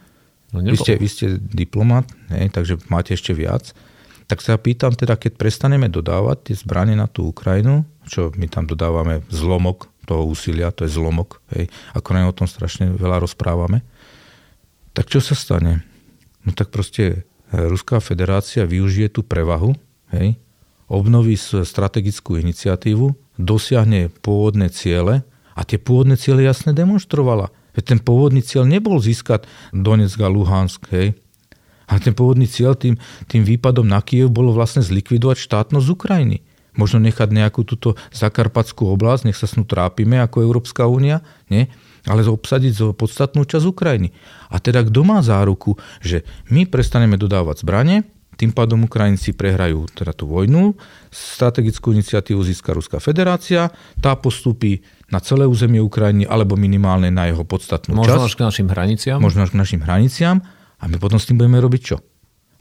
No, vy, ste, vy ste diplomat, ne, takže máte ešte viac. Tak sa pýtam teda, keď prestaneme dodávať tie zbrane na tú Ukrajinu, čo my tam dodávame zlomok toho úsilia, to je zlomok, hej, ako na o tom strašne veľa rozprávame, tak čo sa stane? No tak proste Ruská federácia využije tú prevahu, hej, obnoví strategickú iniciatívu, dosiahne pôvodné ciele a tie pôvodné ciele jasne demonstrovala. Veď ten pôvodný cieľ nebol získať Donetsk a Luhansk, hej, ale ten pôvodný cieľ tým, tým výpadom na Kyjev bolo vlastne zlikvidovať štátnosť Ukrajiny. Možno nechať nejakú túto Zakarpatskú oblasť, nech sa s ňou trápime ako Európska únia, nie? Ale obsadiť podstatnú časť Ukrajiny. A teda kto má záruku, že my prestaneme dodávať zbrane, tým pádom Ukrajinci prehrajú teda tú vojnu, strategickú iniciatívu získa Ruská federácia, tá postupí na celé územie Ukrajiny alebo minimálne na jeho podstatnú časť. Možno až k našim hraniciam. Možno až k našim hraniciam a my potom s tým budeme robiť čo?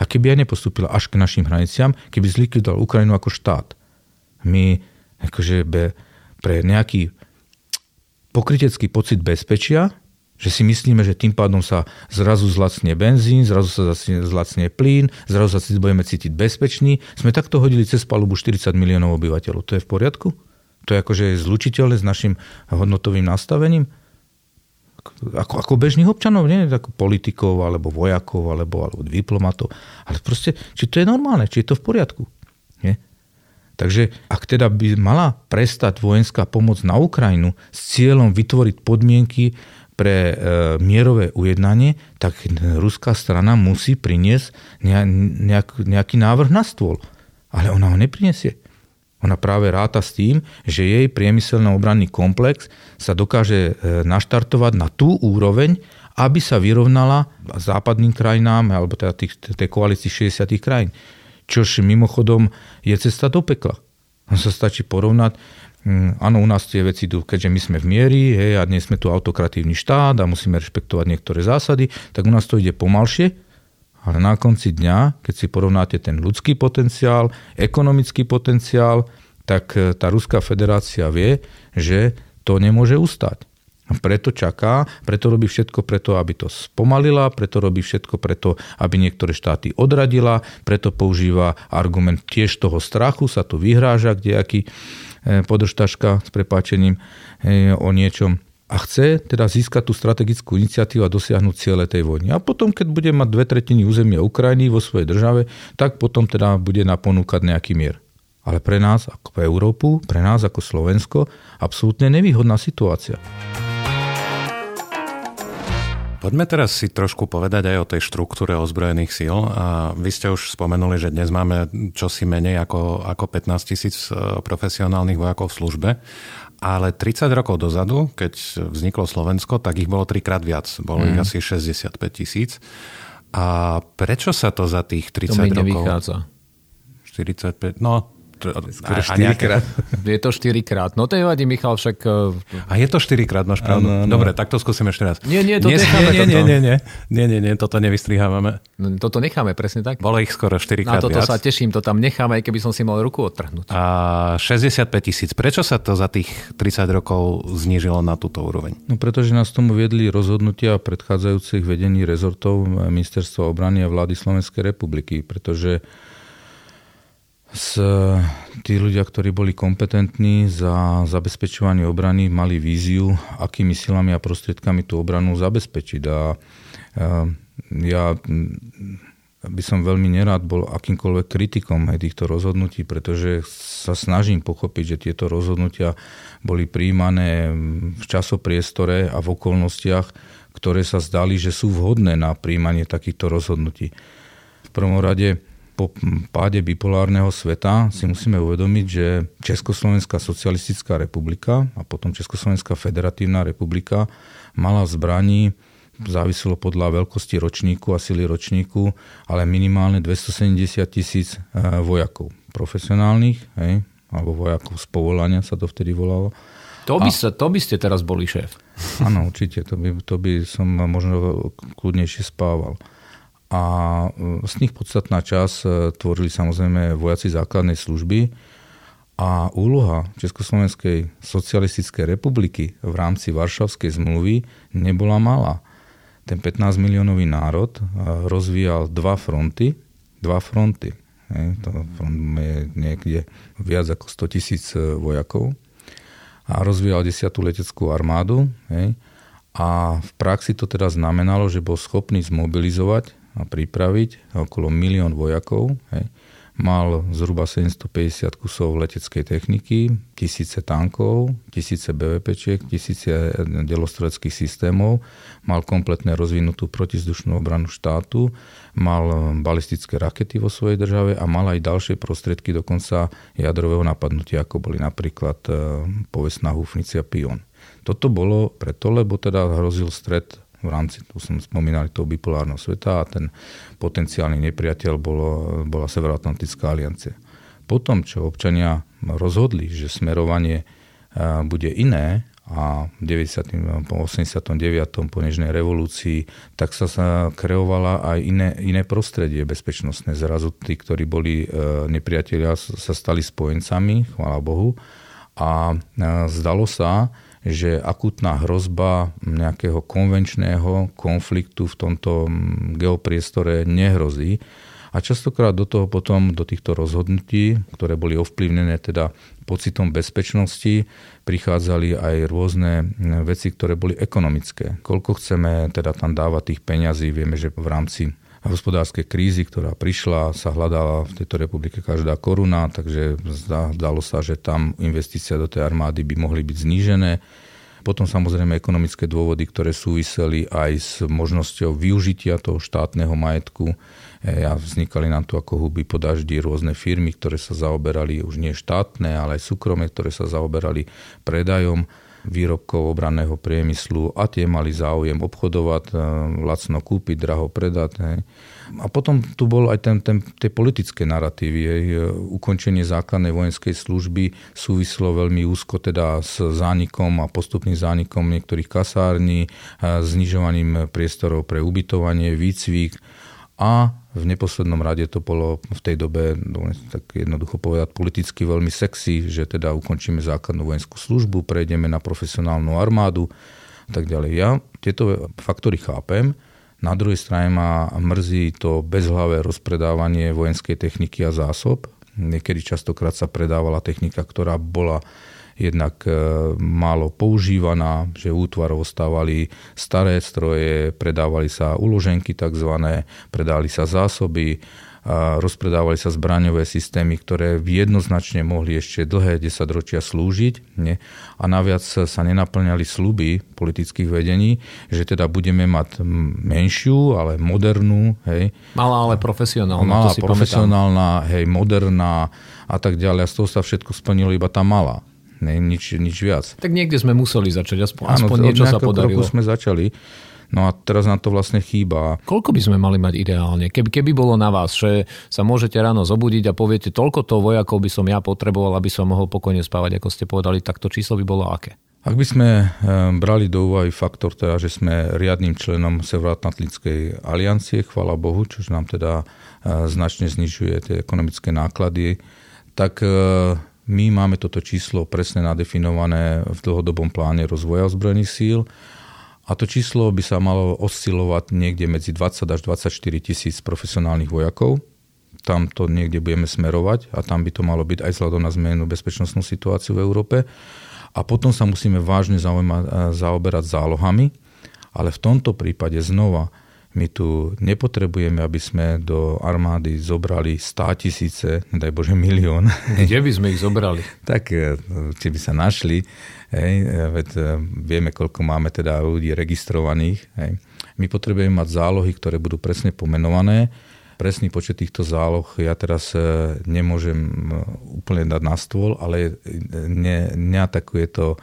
A keby aj nepostúpila až k našim hraniciam, keby zlikvidoval Ukrajinu ako štát, my akože be, pre nejaký pokrytecký pocit bezpečia, že si myslíme, že tým pádom sa zrazu zlacnie benzín, zrazu sa zlacnie plyn, zrazu sa budeme cítiť bezpeční. Sme takto hodili cez palubu štyridsať miliónov obyvateľov. To je v poriadku? To je akože zlučiteľné s našim hodnotovým nastavením? Ako, ako bežných občanov, nie ako politikov, alebo vojakov, alebo, alebo diplomatov. Ale proste, či to je normálne, či je to v poriadku? Nie? Takže ak teda by mala prestať vojenská pomoc na Ukrajinu s cieľom vytvoriť podmienky pre e, mierové ujednanie, tak ruská strana musí priniesť nejak, nejaký návrh na stôl. Ale ona ho nepriniesie. Ona práve ráta s tým, že jej priemyselno-obranný komplex sa dokáže naštartovať na tú úroveň, aby sa vyrovnala západným krajinám, alebo teda tých, tej koalícii šesťdesiatich krajín. Čož mimochodom je cesta do pekla. On sa stačí porovnať. Áno, u nás tie veci idú, keďže my sme v mieri, hej, a dnes sme tu autokratívny štát a musíme rešpektovať niektoré zásady, tak u nás to ide pomalšie, ale na konci dňa, keď si porovnáte ten ľudský potenciál, ekonomický potenciál, tak tá Ruská federácia vie, že to nemôže ustať. A preto čaká, preto robí všetko preto, aby to spomalila, preto robí všetko preto, aby niektoré štáty odradila, preto používa argument tiež toho strachu, sa tu vyhráža kdejaký podržtaška s prepáčením o niečom. A chce teda získať tú strategickú iniciatívu a dosiahnuť ciele tej vojny. A potom, keď bude mať dve tretiny územia Ukrajiny vo svojej države, tak potom teda bude naponúkať nejaký mier. ale pre nás ako pre Európu, pre nás ako Slovensko absolútne nevýhodná situácia. Poďme teraz si trošku povedať aj o tej štruktúre ozbrojených síl. A vy ste už spomenuli, že dnes máme čosi menej ako, ako pätnásť tisíc profesionálnych vojakov v službe, ale tridsať rokov dozadu, keď vzniklo Slovensko, tak ich bolo trikrát viac. Bolo mm. ich asi šesťdesiatpäť tisíc. A prečo sa to za tých tridsať rokov... To mi nevychádza. štyridsaťpäť, no... štyrikrát. Je to štyrikrát. No to nevadí, Michal, však... A je to štyrikrát, máš pravdu. Ano, ano. Dobre, tak to skúsim ešte raz. Nie, nie, toto necháme. Nie, nie, nie, nie, nie, nie, nie, toto nevystrihávame. No, toto necháme, presne tak. Bolo ich skoro štyrikrát viac. Na toto viac. Sa teším, to tam necháme, aj keby som si mal ruku odtrhnúť. A šesťdesiatpäť tisíc. Prečo sa to za tých tridsať rokov znížilo na túto úroveň? No pretože nás tomu viedli rozhodnutia predchádzajúcich vedení rezortov Ministerstva obrany a vlády Slovenskej republiky, pretože tí ľudia, ktorí boli kompetentní za zabezpečovanie obrany, mali víziu, akými silami a prostriedkami tú obranu zabezpečiť. A ja by som veľmi nerád bol akýmkoľvek kritikom týchto rozhodnutí, pretože sa snažím pochopiť, že tieto rozhodnutia boli prijímané v časopriestore a v okolnostiach, ktoré sa zdali, že sú vhodné na prijímanie takýchto rozhodnutí. V prvom rade po páde bipolárneho sveta si musíme uvedomiť, že Československá socialistická republika a potom Československá federatívna republika mala v zbrani, záviselo podľa veľkosti ročníku a sily ročníku, ale minimálne dvestosedemdesiat tisíc vojakov profesionálnych, hej, alebo vojakov z povolania sa to vtedy volalo. To by, sa, to by ste teraz boli šéf. Áno, určite, to by, to by som možno kľudnejšie spával. A z nich podstatná časť tvorili samozrejme vojaci základnej služby a úloha Československej socialistickej republiky v rámci Varšavskej zmluvy nebola malá. Ten pätnásťmiliónový národ rozvíjal dva fronty. Dva fronty. To je niekde viac ako sto tisíc vojakov. A rozvíjal desiatu leteckú armádu. A v praxi to teda znamenalo, že bol schopný zmobilizovať a pripraviť okolo milión vojakov. Hej. Mal zhruba sedemstopäťdesiat kusov leteckej techniky, tisíce tankov, tisíce bé vé péčiek, tisíce delostrojeckých systémov, mal kompletne rozvinutú protizdušnú obranu štátu, mal balistické rakety vo svojej države a mal aj ďalšie prostriedky dokonca jadrového napadnutia, ako boli napríklad povestná húfnica Pion. Toto bolo preto, lebo teda hrozil stret v rámci, tu som spomínal, toho bipolárneho sveta a ten potenciálny nepriateľ bolo, bola Severoatlantická aliancia. Potom, čo občania rozhodli, že smerovanie bude iné a v deväťdesiatom, osemdesiatom deviatom po nežnej revolúcii, tak sa, sa kreovala aj iné, iné prostredie bezpečnostné. Zrazu tí, ktorí boli nepriatelia, sa stali spojencami, chvála Bohu, a zdalo sa, že akútna hrozba nejakého konvenčného konfliktu v tomto geopriestore nehrozí. A častokrát do toho potom, do týchto rozhodnutí, ktoré boli ovplyvnené teda pocitom bezpečnosti, prichádzali aj rôzne veci, ktoré boli ekonomické. Koľko chceme teda tam dávať tých peňazí, vieme, že v rámci hospodárskej krízy, ktorá prišla, sa hľadala v tejto republike každá koruna, takže zdalo sa, že tam investícia do tej armády by mohli byť znížené. Potom samozrejme ekonomické dôvody, ktoré súviseli aj s možnosťou využitia toho štátneho majetku. A vznikali nám tu ako huby po daždi rôzne firmy, ktoré sa zaoberali už nie štátne, ale aj súkromné, ktoré sa zaoberali predajom výrobkov obranného priemyslu a tie mali záujem obchodovať, lacno kúpiť, draho predať. Hej. A potom tu bol aj ten, ten, tie politické narratívy. Hej. Ukončenie základnej vojenskej služby súvislo veľmi úzko teda s zánikom a postupným zánikom niektorých kasární, znižovaním priestorov pre ubytovanie, výcvik a v neposlednom rade to bolo v tej dobe, tak jednoducho povedať, politicky veľmi sexy, že teda ukončíme základnú vojenskú službu, prejdeme na profesionálnu armádu a tak ďalej. Ja tieto faktory chápem. Na druhej strane ma mrzí to bezhlavé rozpredávanie vojenskej techniky a zásob. Niekedy častokrát sa predávala technika, ktorá bola jednak málo používaná, že útvarov ostávali staré stroje, predávali sa uloženky takzvané, predávali sa zásoby, a rozpredávali sa zbraňové systémy, ktoré jednoznačne mohli ešte dlhé desaťročia slúžiť, nie? A naviac sa nenaplňali sľuby politických vedení, že teda budeme mať menšiu, ale modernú, hej. Malá, ale profesionálna. Malá, to si profesionálna, pamätám. Hej, moderná a tak ďalej. A z toho sa všetko splnilo iba tá malá. Ne, nič, nič viac. Tak niekde sme museli začať, aspoň, Áno, aspoň niečo sa podarilo. Áno, od sme začali. No a teraz na to vlastne chýba. Koľko by sme mali mať ideálne? Keby, keby bolo na vás, že sa môžete ráno zobudiť a poviete, toľko toho vojakov by som ja potreboval, aby som mohol pokojne spávať, ako ste povedali, tak to číslo by bolo aké? Ak by sme brali do úvahy faktor, teda, že sme riadnym členom Severoatlantickej aliancie, chvála Bohu, čo nám teda značne znižuje tie ekonomické náklady, tak... My máme toto číslo presne nadefinované v dlhodobom pláne rozvoja ozbrojených síl a to číslo by sa malo oscilovať niekde medzi dvadsať až dvadsaťštyri tisíc profesionálnych vojakov. Tam to niekde budeme smerovať a tam by to malo byť aj vzhľadom na zmenenú bezpečnostnú situáciu v Európe. A potom sa musíme vážne zaujíma- zaoberať zálohami, ale v tomto prípade znova my tu nepotrebujeme, aby sme do armády zobrali státisíce, nedaj Bože milión. Kde by sme ich zobrali? Tak, či by sa našli. Hej, veď vieme, koľko máme teda ľudí registrovaných. Hej. My potrebujeme mať zálohy, ktoré budú presne pomenované. Presný počet týchto záloh ja teraz nemôžem úplne dať na stôl, ale ne, neatakuje to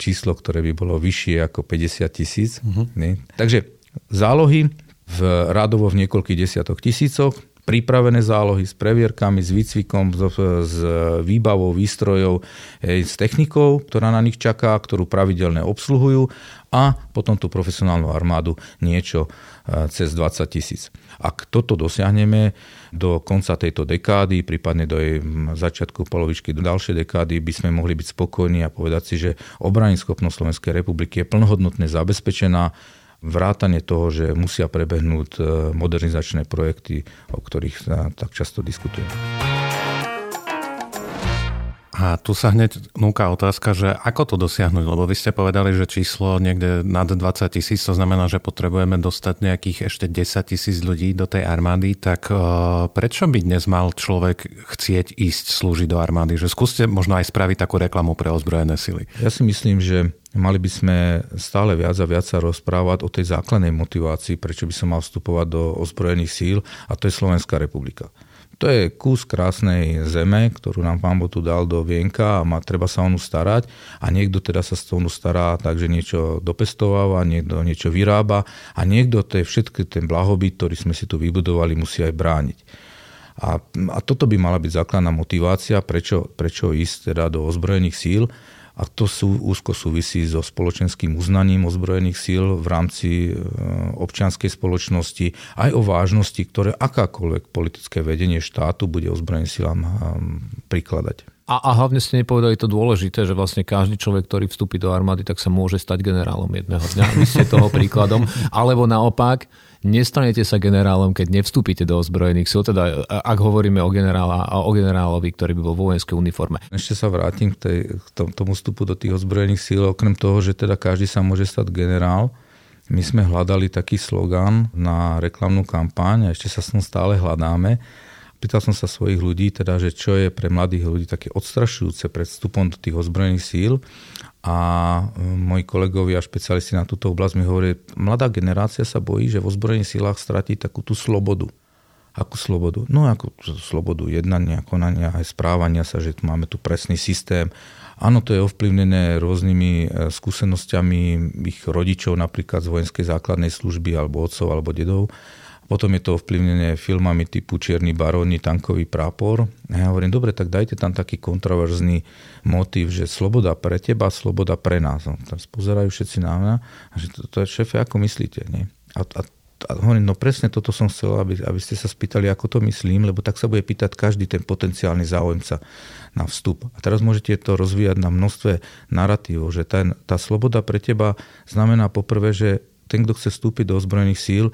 číslo, ktoré by bolo vyššie ako päťdesiat tisíc. Uh-huh. Takže zálohy v radovo v niekoľkých desiatok tisícoch, pripravené zálohy s previerkami, s výcvikom, s výbavou, výstrojov, s technikou, ktorá na nich čaká, ktorú pravidelne obsluhujú a potom tú profesionálnu armádu niečo cez dvadsať tisíc. Ak toto dosiahneme do konca tejto dekády, prípadne do jej začiatku polovičky do ďalšej dekády, by sme mohli byť spokojní a povedať si, že obranyschopnosť Slovenskej republiky je plnohodnotne zabezpečená. Vrátanie toho, že musia prebehnúť modernizačné projekty, o ktorých sa tak často diskutuje. A tu sa hneď núka otázka, že ako to dosiahnuť? Lebo vy ste povedali, že číslo niekde nad dvadsať tisíc, to znamená, že potrebujeme dostať nejakých ešte desať tisíc ľudí do tej armády, tak uh, prečo by dnes mal človek chcieť ísť slúžiť do armády? Že skúste možno aj spraviť takú reklamu pre ozbrojené sily. Ja si myslím, že mali by sme stále viac a viac sa rozprávať o tej základnej motivácii, prečo by som mal vstupovať do ozbrojených síl, a to je Slovenská republika. To je kus krásnej zeme, ktorú nám Pán Boh tu dal do vienka a má, treba sa o ňu starať a niekto teda sa s tou stará, takže niečo dopestováva, niekto niečo vyrába a niekto to je všetky ten blahobyt, ktorý sme si tu vybudovali, musí aj brániť. A, a toto by mala byť základná motivácia, prečo, prečo ísť teda do ozbrojených síl. A to sú, úzko súvisí so spoločenským uznaním ozbrojených síl v rámci občianskej spoločnosti, aj o vážnosti, ktoré akákoľvek politické vedenie štátu bude ozbrojeným silám prikladať. A, a hlavne ste nepovedali to dôležité, že vlastne každý človek, ktorý vstúpi do armády, tak sa môže stať generálom jedného dňa. Vy ste toho príkladom. Alebo naopak, nestanete sa generálom, keď nevstúpite do ozbrojených síl. Teda ak hovoríme o generála a o generálovi, ktorý by bol v vojenskej uniforme. Ešte sa vrátim k, tej, k tomu vstupu do tých ozbrojených síl. Okrem toho, že teda každý sa môže stať generál, my sme hľadali taký slogan na reklamnú kampaň a ešte sa s tom stále hľadáme. Pýtal som sa svojich ľudí, teda, že čo je pre mladých ľudí také odstrašujúce pred vstupom do tých ozbrojených síl. A moji kolegovia, špecialisti na túto oblasť mi hovorí, mladá generácia sa bojí, že v ozbrojených sílách stratí takú tú slobodu. Akú slobodu? No ako slobodu jednania, konania, aj správania sa, že tu máme tu presný systém. Áno, to je ovplyvnené rôznymi skúsenosťami ich rodičov, napríklad z vojenskej základnej služby, alebo otcov, alebo dedov. Potom je to ovplyvnené filmami typu Čierny baróni, Tankový prápor. A ja hovorím, dobre, tak dajte tam taký kontroverzný motív, že sloboda pre teba, sloboda pre nás. No, tam pozerajú všetci na mňa a že to, to je šéfe, ako myslíte? Nie? A, a, a hovorím, no presne toto som chcel, aby, aby ste sa spýtali, ako to myslím, lebo tak sa bude pýtať každý ten potenciálny záujemca na vstup. A teraz môžete to rozvíjať na množstve naratívov, že tá, tá sloboda pre teba znamená poprvé, že ten, kto chce vstúpiť do ozbrojených síl,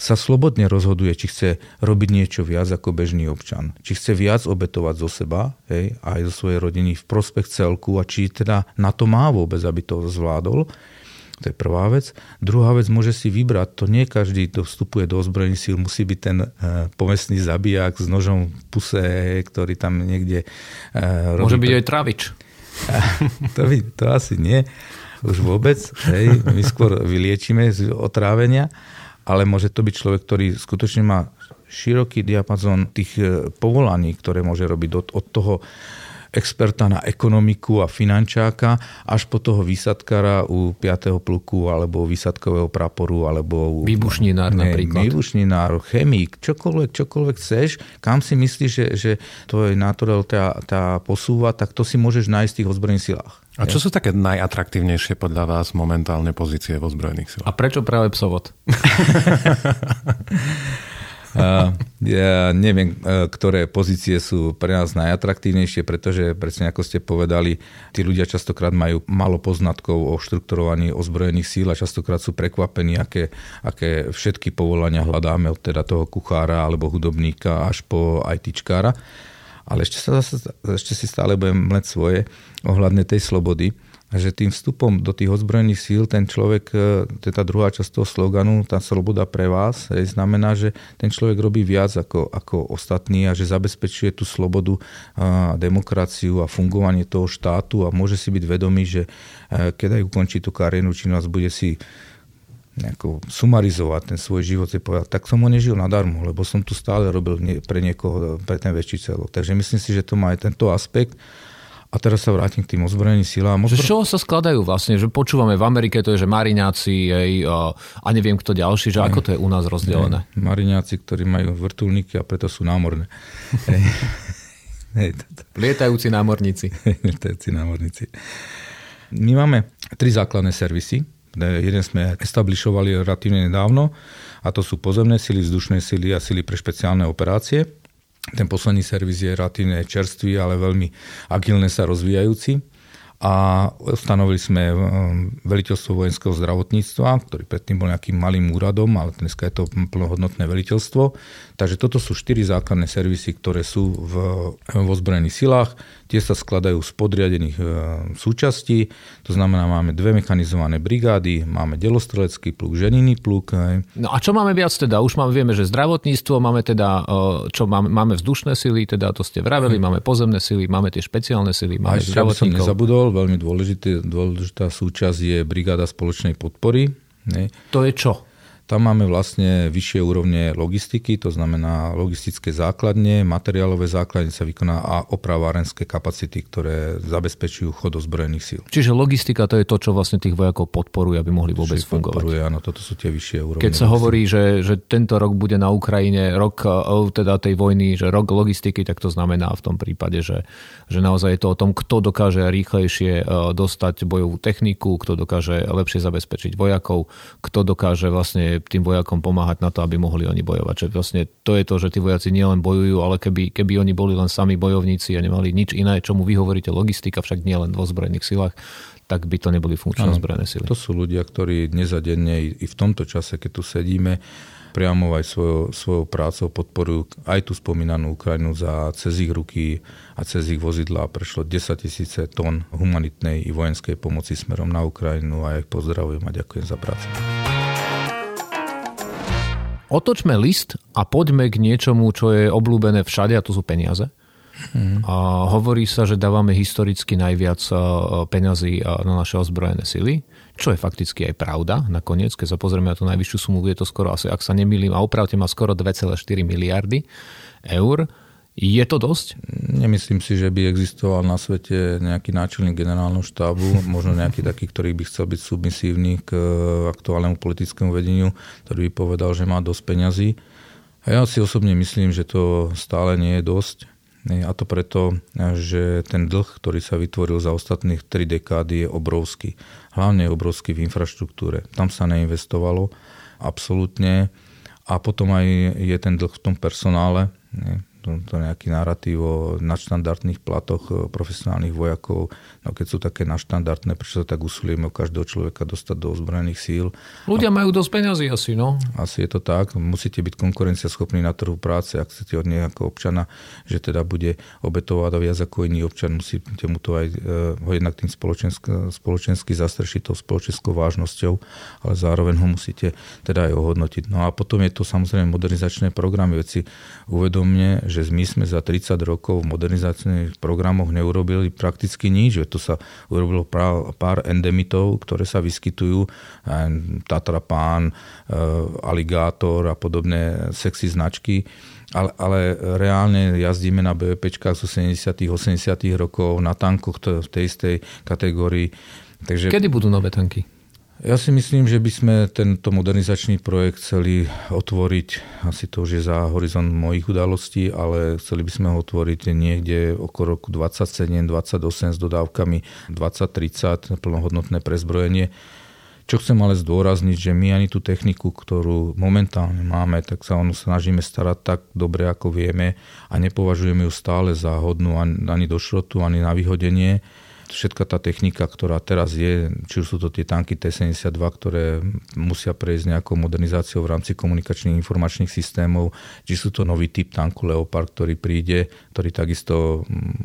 sa slobodne rozhoduje, či chce robiť niečo viac ako bežný občan. Či chce viac obetovať zo seba, hej, aj zo svojej rodiny v prospech celku a či teda na to má vôbec, aby to zvládol. To je prvá vec. Druhá vec, môže si vybrať. To nie každý, kto vstupuje do ozbrojených síl, musí byť ten povestný zabiják s nožom v puse, ktorý tam niekde robí. Môže byť aj travič. To, by, to asi nie. Už vôbec. Hej. My skôr vyliečíme z otrávenia, ale môže to byť človek, ktorý skutočne má široký diapazón tých povolaní, ktoré môže robiť od, od toho experta na ekonomiku a finančáka až po toho výsadkára u piateho pluku alebo výsadkového praporu alebo u... Výbušninár napríklad. Výbušninár, chemík, čokoľvek, čokoľvek chceš, kam si myslíš, že, že to je naturel tá, tá posúva, tak to si môžeš nájsť v tých ozbrojených silách. A čo sú také najatraktívnejšie podľa vás momentálne pozície v ozbrojených silách? A prečo práve psovod? Uh, ja neviem, ktoré pozície sú pre nás najatraktívnejšie, pretože presne ako ste povedali, tí ľudia častokrát majú málo poznatkov o štrukturovaní ozbrojených síl a častokrát sú prekvapení, aké, aké všetky povolania hľadáme od teda toho kuchára alebo hudobníka až po ajtičkára. Ale ešte, sa zase, ešte si stále budem mleť svoje ohľadne tej slobody, že tým vstupom do tých ozbrojených síl ten človek, to je tá druhá časť toho sloganu, tá sloboda pre vás, je, znamená, že ten človek robí viac ako, ako ostatní a že zabezpečuje tú slobodu a demokraciu a fungovanie toho štátu a môže si byť vedomý, že keď aj ukončí tú kariérnu činnosť, bude si nejako sumarizovať ten svoj život a povedať, tak som ho nežil nadarmo, lebo som tu stále robil pre niekoho, pre ten väčší celok. Takže myslím si, že to má aj tento aspekt. A teraz sa vrátim k tým ozbrojeným silám. Ozbro... Z čoho sa skladajú vlastne? Že počúvame v Amerike, to je, že mariňáci a neviem kto ďalší, že ako to je u nás rozdelené? Ne, mariňáci, ktorí majú vrtuľníky a preto sú námorné. Lietajúci námorníci. Lietajúci námorníci. My máme tri základné servisy. Jeden sme establishovali relatívne nedávno a to sú pozemné sily, vzdušné sily a sily pre špeciálne operácie. Ten posledný servis je relatívne čerstvý, ale veľmi agilne sa rozvíjajúci. A stanovili sme veliteľstvo vojenského zdravotníctva, ktorý predtým bol nejakým malým úradom, ale dneska je to plnohodnotné veliteľstvo. Takže toto sú štyri základné servisy, ktoré sú v, v ozbrojených silách. Tie sa skladajú z podriadených e, súčastí. To znamená, máme dve mechanizované brigády, máme delostrelecký pluk, ženinný pluk. Hej. No a čo máme viac teda? Už máme, vieme, že zdravotníctvo, máme teda, čo máme, máme vzdušné sily, teda to ste vraveli, hmm. máme pozemné sily, máme tie špeciálne sily, máme zdravotníkov. Nezabudol. Veľmi dôležitý, dôležitá súčasť je brigáda spoločnej podpory. Ne? To je čo? Tam máme vlastne vyššie úrovne logistiky, to znamená logistické základne, materiálové základne sa vykoná a opravárenské kapacity, ktoré zabezpečujú chod ozbrojených síl. Čiže logistika to je to, čo vlastne tých vojakov podporuje, aby mohli vôbec Čiže fungovať. Podporuje, áno, toto sú tie vyššie úrovne. Keď sa logistiky. hovorí, že, že tento rok bude na Ukrajine rok teda tej vojny, že rok logistiky, tak to znamená v tom prípade, že, že naozaj je to o tom, kto dokáže rýchlejšie dostať bojovú techniku, kto dokáže lepšie zabezpečiť vojakov, kto dokáže vlastne tým vojakom pomáhať na to, aby mohli oni bojovať. Čiže vlastne to je to, že tí vojaci nielen bojujú, ale keby, keby oni boli len sami bojovníci a nemali nič iné, čomu vy hovoríte logistika, však nie len v ozbrojených silách, tak by to neboli funkčné ozbrojené sily. To sú ľudia, ktorí dnes a denne i v tomto čase, keď tu sedíme, priamo aj svojou, svojou prácou podporujú aj tú spomínanú Ukrajinu za cez ich ruky a cez ich vozidlá prešlo desaťtisíc tón humanitnej i vojenskej pomoci smerom na Ukrajinu a ja ich pozdravujem a ďakujem za prácu. Otočme list a poďme k niečomu, čo je obľúbené všade, a to sú peniaze. Mm. A hovorí sa, že dávame historicky najviac peňazí na naše ozbrojené sily, čo je fakticky aj pravda. Nakoniec, keď sa pozrieme na tú najvyššiu sumu, bude to skoro, asi, ak sa nemýlim, a opravte ma, skoro dve celé štyri miliardy eur. Je to dosť? Nemyslím si, že by existoval na svete nejaký náčelník generálneho štábu, možno nejaký taký, ktorý by chcel byť submisívny k aktuálnemu politickému vedeniu, ktorý by povedal, že má dosť peňazí. A ja si osobne myslím, že to stále nie je dosť. A to preto, že ten dlh, ktorý sa vytvoril za ostatných tri dekády, je obrovský. Hlavne je obrovský v infraštruktúre. Tam sa neinvestovalo absolútne. A potom aj je ten dlh v tom personále. to, to nejaký narratív o nadštandardných platoch profesionálnych vojakov. No keď sú také nadštandardné, prečo sa tak usilujeme o každého človeka dostať do ozbrojených síl? Ľudia a, majú dosť peňazí asi, no? Asi je to tak. Musíte byť konkurenciaschopní na trhu práce, ak chcete od nejakého občana, že teda bude obetovať a viac ako iný občan, musíte mu to aj e, ho jednak tým spoločensk- spoločensky zastrešiť tou spoločenskou vážnosťou, ale zároveň ho musíte teda aj ohodnotiť. No a potom je to samozrejme modernizačné programy. Veď si uvedomne, že my sme za tridsať rokov v modernizačných programoch neurobili prakticky nič. To sa urobilo pár endemitov, ktoré sa vyskytujú. Tatrapán, aligátor a podobné sexy značky. Ale, ale reálne jazdíme na BVPčkách z sedemdesiatych, osemdesiatych rokov, na tankoch v tej istej kategórii. Takže... Kedy budú nové tanky? Ja si myslím, že by sme tento modernizačný projekt chceli otvoriť, asi to už je za horizont mojich udalostí, ale chceli by sme ho otvoriť niekde okolo roku dvadsaťsedem dvadsaťosem s dodávkami dvadsať tridsať, plnohodnotné prezbrojenie. Čo chcem ale zdôrazniť, že my ani tú techniku, ktorú momentálne máme, tak sa onu snažíme starať tak dobre, ako vieme a nepovažujeme ju stále za hodnú ani do šrotu, ani na vyhodenie. Všetka tá technika, ktorá teraz je, či sú to tie tanky té sedemdesiatdva, ktoré musia prejsť nejakou modernizáciou v rámci komunikačných informačných systémov, či sú to nový typ tanku Leopard, ktorý príde, ktorý takisto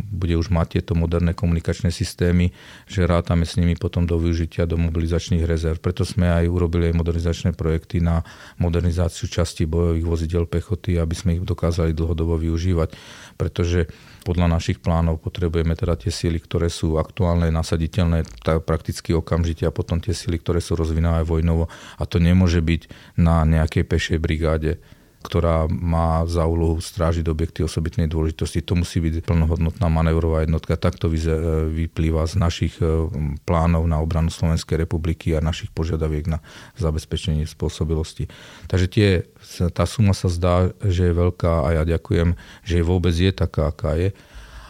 bude už mať tieto moderné komunikačné systémy, že rátame s nimi potom do využitia do mobilizačných rezerv. Preto sme aj urobili modernizačné projekty na modernizáciu časti bojových vozidiel pechoty, aby sme ich dokázali dlhodobo využívať, pretože podľa našich plánov potrebujeme teda tie síly, ktoré sú aktuálne, nasaditeľné prakticky okamžite a potom tie síly, ktoré sú rozvinávajú vojnovo. A to nemôže byť na nejakej pešej brigáde, ktorá má za úlohu strážiť objekty osobitnej dôležitosti. To musí byť plnohodnotná manévrová jednotka. Takto vyplýva z našich plánov na obranu Slovenskej republiky a našich požiadaviek na zabezpečenie spôsobilosti. Takže tie, tá suma sa zdá, že je veľká a ja ďakujem, že vôbec je taká, aká je,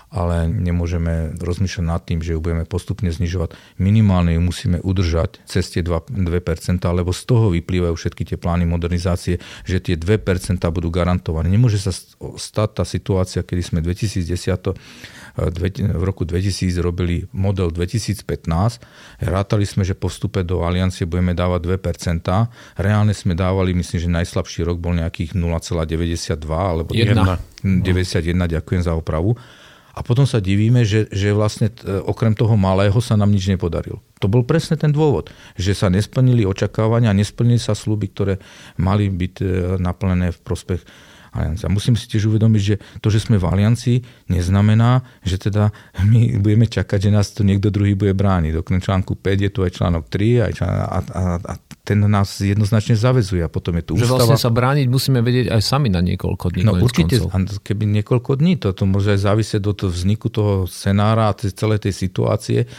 ale nemôžeme rozmýšľať nad tým, že ju budeme postupne znižovať. Minimálne ju musíme udržať cez tie dva percentá, lebo z toho vyplývajú všetky tie plány modernizácie, že tie dve percentá budú garantované. Nemôže sa stať tá situácia, kedy sme dvetisícdesať, v roku dvetisíc robili model dvetisícpätnásť, rátali sme, že po vstupe do aliancie budeme dávať dve percentá, reálne sme dávali, myslím, že najslabší rok bol nejakých nula celá deväťdesiatdva alebo deväťdesiatjeden, ďakujem za opravu. A potom sa divíme, že, že vlastne okrem toho malého sa nám nič nepodarilo. To bol presne ten dôvod, že sa nesplnili očakávania, nesplnili sa sľuby, ktoré mali byť naplnené v prospech aliancie. Musím si tiež uvedomiť, že to, že sme v aliancii, neznamená, že teda my budeme čakať, že nás to niekto druhý bude brániť. Okrem článku päť je tu aj článok tri aj článok, a, a, a ten nás jednoznačne zaväzuje a potom je tu ústava. Že vlastne sa brániť musíme vedieť aj sami na niekoľko dní. No určite, keby niekoľko dní, to, to môže aj závisieť od vzniku toho scenára a celej tej situácie.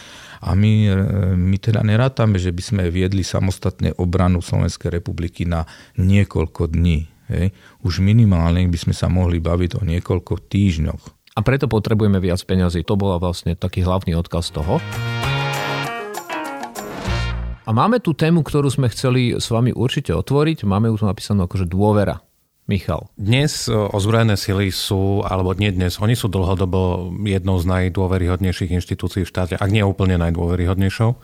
A my, my teda nerátame, že by sme viedli samostatne obranu Slovenskej republiky na niekoľko dní. Hej. Už minimálne by sme sa mohli baviť o niekoľko týždňoch. A preto potrebujeme viac peňazí. To bola vlastne taký hlavný odkaz toho. A máme tu tému, ktorú sme chceli s vami určite otvoriť. Máme ju tu napísanú akože dôvera. Michal. Dnes ozbrojené sily sú, alebo nie dnes, oni sú dlhodobo jednou z najdôveryhodnejších inštitúcií v štáte, ak nie úplne najdôveryhodnejšou.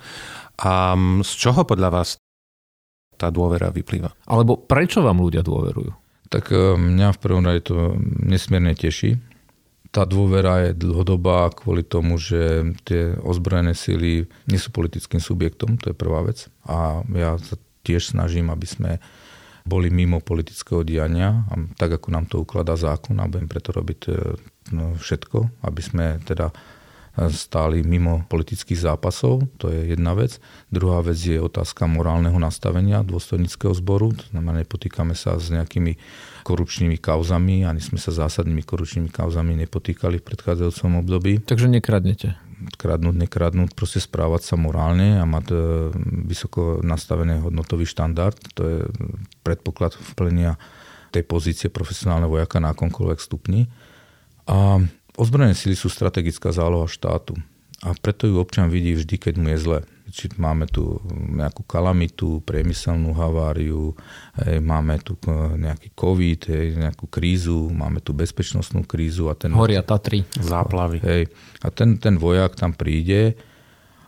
A z čoho podľa vás tá dôvera vyplýva? Alebo prečo vám ľudia dôverujú? Tak mňa v prvom rade to nesmierne teší. Tá dôvera je dlhodobá kvôli tomu, že tie ozbrojené síly nie sú politickým subjektom, to je prvá vec. A ja sa tiež snažím, aby sme boli mimo politického diania, tak ako nám to ukladá zákon, a budem preto robiť no, všetko, aby sme teda stáli mimo politických zápasov, to je jedna vec. Druhá vec je otázka morálneho nastavenia dôstojníckeho zboru, to znamená, nepotýkame sa s nejakými korupčnými kauzami, ani sme sa zásadnými korupčnými kauzami nepotýkali v predchádzajúcom období. Takže nekradnete? Kradnúť, nekradnúť, proste správať sa morálne a mať vysoko nastavený hodnotový štandard, to je predpoklad vplnenia tej pozície profesionálneho vojaka na akomkoľvek stupni. A ozbrojené sily sú strategická záloha štátu a preto ju občan vidí vždy, keď mu je zle. či máme tu nejakú kalamitu, priemyselnú haváriu, hej, máme tu nejaký COVID, hej, nejakú krízu, máme tu bezpečnostnú krízu. A ten, horia Tatry, záplavy. Hej, a ten, ten vojak tam príde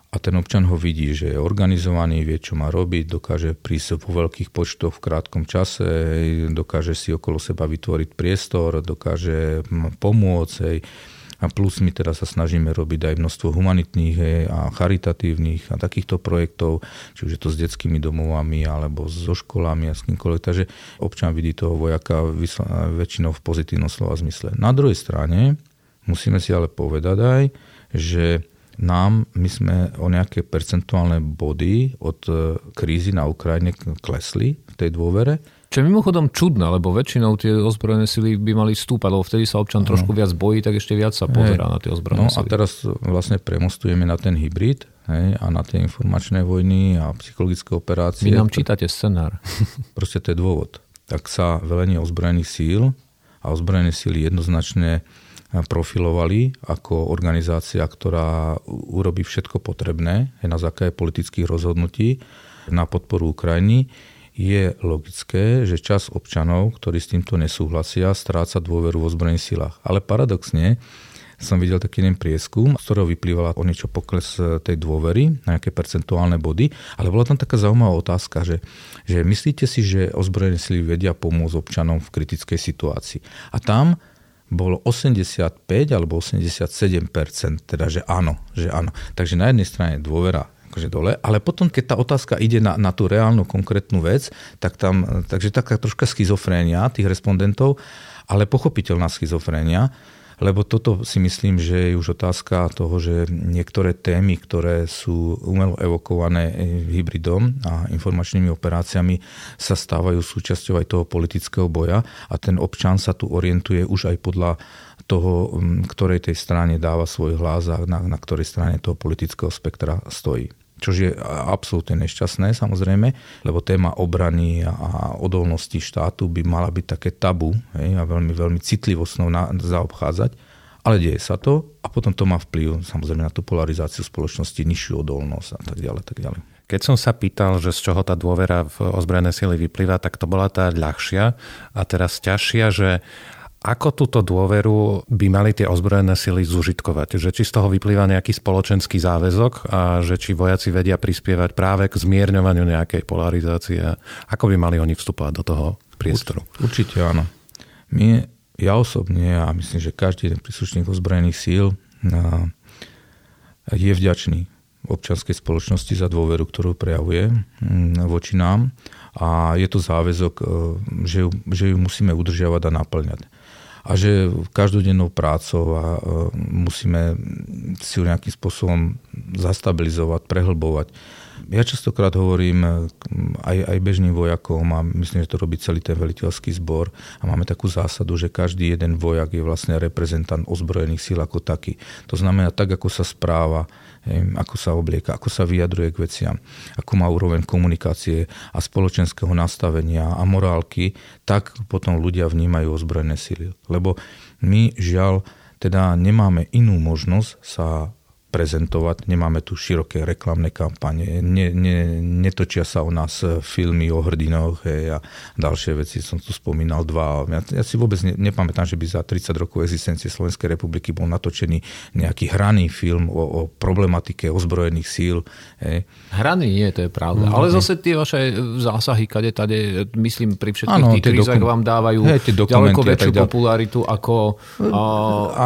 a ten občan ho vidí, že je organizovaný, vie, čo má robiť, dokáže prísť po veľkých počtoch v krátkom čase, dokáže si okolo seba vytvoriť priestor, dokáže pomôcť. Hej. A plus my teraz sa snažíme robiť aj množstvo humanitných, hej, a charitatívnych a takýchto projektov, či už je to s detskými domovami, alebo so školami a s kýmkoľvek. Takže občan vidí toho vojaka väčšinou v pozitívnom slova zmysle. Na druhej strane musíme si ale povedať aj, že nám, my sme o nejaké percentuálne body od krízy na Ukrajine klesli v tej dôvere. Čo je mimochodom čudné, lebo väčšinou tie ozbrojené sily by mali stúpať, lebo vtedy sa občan trošku viac bojí, tak ešte viac sa pozerá hej. na tie ozbrojené no, sily. No a teraz vlastne premostujeme na ten hybrid, hej, a na tie informačné vojny a psychologické operácie. Vy nám čítate scenár. Proste to je dôvod. Tak sa velenie ozbrojených síl a ozbrojené síly jednoznačne profilovali ako organizácia, ktorá urobí všetko potrebné na základe politických rozhodnutí na podporu Ukrajiny. Je logické, že časť občanov, ktorí s týmto nesúhlasia, stráca dôveru vo zbrojných silách. Ale paradoxne som videl taký jeden prieskum, z ktorého vyplývala o niečo pokles tej dôvery, na nejaké percentuálne body, ale bola tam taká zaujímavá otázka, že, že myslíte si, že ozbrojené sily vedia pomôcť občanom v kritickej situácii. A tam bolo osemdesiatpäť alebo osemdesiatsedem percent, teda že áno, že áno. Takže na jednej strane dôvera akože dole, ale potom, keď tá otázka ide na, na tú reálnu, konkrétnu vec, tak tam, takže taká troška schizofrénia tých respondentov, ale pochopiteľná schizofrénia, lebo toto si myslím, že je už otázka toho, že niektoré témy, ktoré sú umelo evokované hybridom a informačnými operáciami, sa stávajú súčasťou aj toho politického boja a ten občan sa tu orientuje už aj podľa toho, ktorej tej strane dáva svoj hlas a na, na ktorej strane toho politického spektra stojí. Čo je absolútne nešťastné, samozrejme, lebo téma obrany a odolnosti štátu by mala byť také tabu, hej, a veľmi, veľmi citlivo s ňou zaobchádzať, ale deje sa to a potom to má vplyv samozrejme na tú polarizáciu spoločnosti, nižšiu odolnosť a tak ďalej, tak ďalej. Keď som sa pýtal, že z čoho tá dôvera v ozbrojené sily vyplýva, tak to bola tá ľahšia a teraz ťažšia, že ako túto dôveru by mali tie ozbrojené sily zužitkovať? Že či z toho vyplýva nejaký spoločenský záväzok a že či vojaci vedia prispievať práve k zmierňovaniu nejakej polarizácie? Ako by mali oni vstupovať do toho priestoru? Určite áno. My, ja osobne a myslím, že každý jeden príslušník ozbrojených síl je vďačný občianskej spoločnosti za dôveru, ktorú prejavuje voči nám a je to záväzok, že ju, že ju musíme udržiavať a naplňať. A že každodennou prácou a musíme si ju nejakým spôsobom zastabilizovať, prehlbovať. Ja častokrát hovorím aj, aj bežným vojakom a myslím, že to robí celý ten veliteľský zbor a máme takú zásadu, že každý jeden vojak je vlastne reprezentant ozbrojených síl ako taký. To znamená tak, ako sa správa, ako sa oblieka, ako sa vyjadruje k veciam, ako má úroveň komunikácie a spoločenského nastavenia a morálky, tak potom ľudia vnímajú ozbrojené síly. Lebo my žiaľ teda nemáme inú možnosť sa prezentovať, nemáme tu široké reklamné kampane, ne, ne, netočia sa o nás filmy o hrdinoch, hej, a ďalšie veci, som tu spomínal dva. Ja, ja si vôbec ne, nepamätám, že by za tridsať rokov existencie Slovenskej republiky bol natočený nejaký hraný film o, o problematike ozbrojených síl. Hej. Hraný nie, to je pravda. Mm, ale zase tie vaše zásahy, kade tade, myslím, pri všetkých áno, tých krízach dokum- vám dávajú hej, ďaleko väčšiu tak, popularitu ako... A...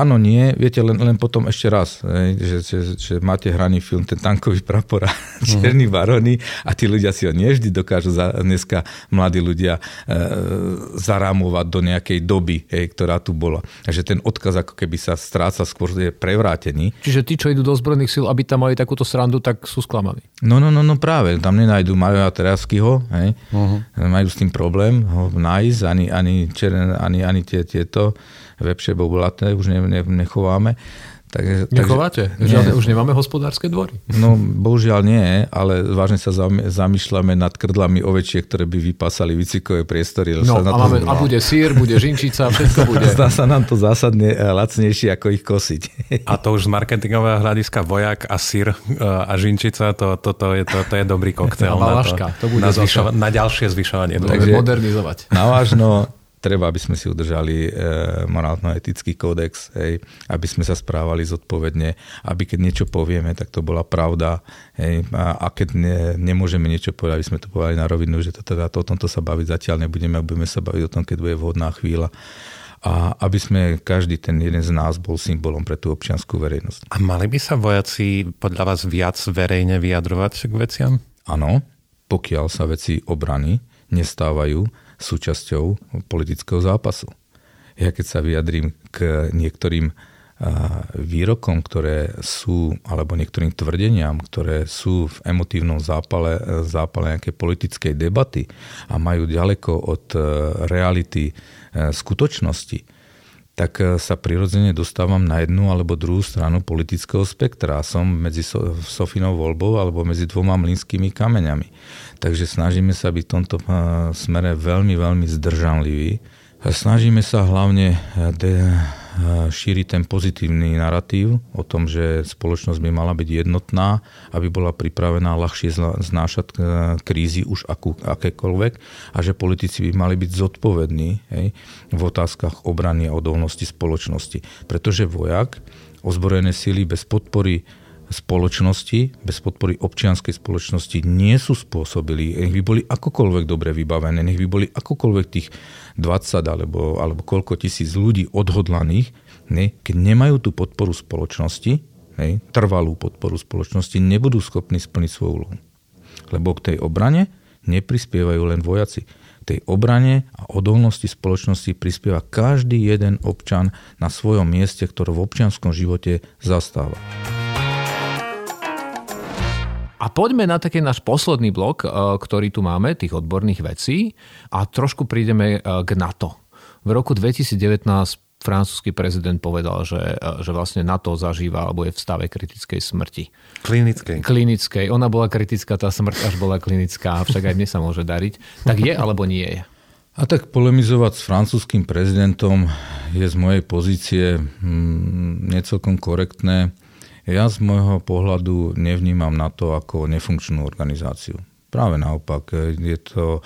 Áno, nie. Viete, len, len potom ešte raz, hej, že Že, že máte hraný film, ten tankový prapor a černí baroni a tí ľudia si ho nie vždy dokážu za, dneska mladí ľudia e, zarámovať do nejakej doby, e, ktorá tu bola. Takže ten odkaz ako keby sa stráca, skôr je prevrátený. Čiže tí, čo idú do ozbrojených síl, aby tam mali takúto srandu, tak sú sklamaní. No, no, no, no práve. Tam nenajdu Mariana Teraskyho. E, uh-huh. Majú s tým problém ho nájsť. Ani, ani, ani, ani tie, tieto webše bobulaté už ne, ne, nechováme. Takže, Nechováte? Žiadne, už nemáme hospodárske dvory? No, bohužiaľ nie, ale vážne sa zamýšľame nad krdlami ovečie, ktoré by vypásali výcvikové priestory. No, a, máme, a bude sír, bude žinčica, všetko bude. Zdá sa nám to zásadne lacnejšie, ako ich kosiť. A to už z marketingového hľadiska vojak a sír a žinčica, to, to, to, je, to, to je dobrý koktel. A malaška, to, to bude na, zvyšova- na ďalšie zvyšovanie. Takže modernizovať. Navážno treba, aby sme si udržali e, morálno-etický kódex, hej, aby sme sa správali zodpovedne, aby keď niečo povieme, tak to bola pravda, hej, a, a keď ne, nemôžeme niečo povedať, aby sme to povedali na rovinu, že to, teda, to, o tomto sa baviť zatiaľ nebudeme, a budeme sa baviť o tom, keď bude vhodná chvíľa. A aby sme každý ten jeden z nás bol symbolom pre tú občiansku verejnosť. A mali by sa vojaci podľa vás viac verejne vyjadrovať k veciam? Áno, pokiaľ sa veci obrany nestávajú súčasťou politického zápasu. Ja keď sa vyjadrím k niektorým výrokom, ktoré sú, alebo niektorým tvrdeniam, ktoré sú v emotívnom zápale, zápale nejakej politickej debaty a majú ďaleko od reality skutočnosti, tak sa prirodzene dostávam na jednu alebo druhú stranu politického spektra. Som medzi Sofinou voľbou alebo medzi dvoma mlynskými kameňami. Takže snažíme sa byť v tomto smere veľmi, veľmi zdržanliví. Snažíme sa hlavne de- šíriť ten pozitívny naratív o tom, že spoločnosť by mala byť jednotná, aby bola pripravená ľahšie znášať krízy už akú, akékoľvek a že politici by mali byť zodpovední, hej, v otázkach obrany a odolnosti spoločnosti. Pretože vojak, ozbrojené sily bez podpory spoločnosti, bez podpory občianskej spoločnosti nie sú spôsobili, nech by boli akokoľvek dobre vybavené, nech by boli akokoľvek tých dvadsať alebo, alebo koľko tisíc ľudí odhodlaných, ne, keď nemajú tú podporu spoločnosti, ne, trvalú podporu spoločnosti, nebudú schopní splniť svoju úlohu. Lebo k tej obrane neprispievajú len vojaci. K tej obrane a odolnosti spoločnosti prispieva každý jeden občan na svojom mieste, ktoré v občianskom živote zastáva. A poďme na taký náš posledný blok, ktorý tu máme, tých odborných vecí, a trošku prídeme k NATO. V roku dvetisícdevätnásť francúzsky prezident povedal, že, že vlastne NATO zažíva alebo je v stave kritickej smrti. Klinickej. Klinickej. Ona bola kritická, tá smrť až bola klinická, však aj dnes sa môže dariť. Tak je alebo nie je? A tak polemizovať s francúzským prezidentom je z mojej pozície mm, necelkom korektné. Ja z môjho pohľadu nevnímam NATO ako nefunkčnú organizáciu. Práve naopak, je to,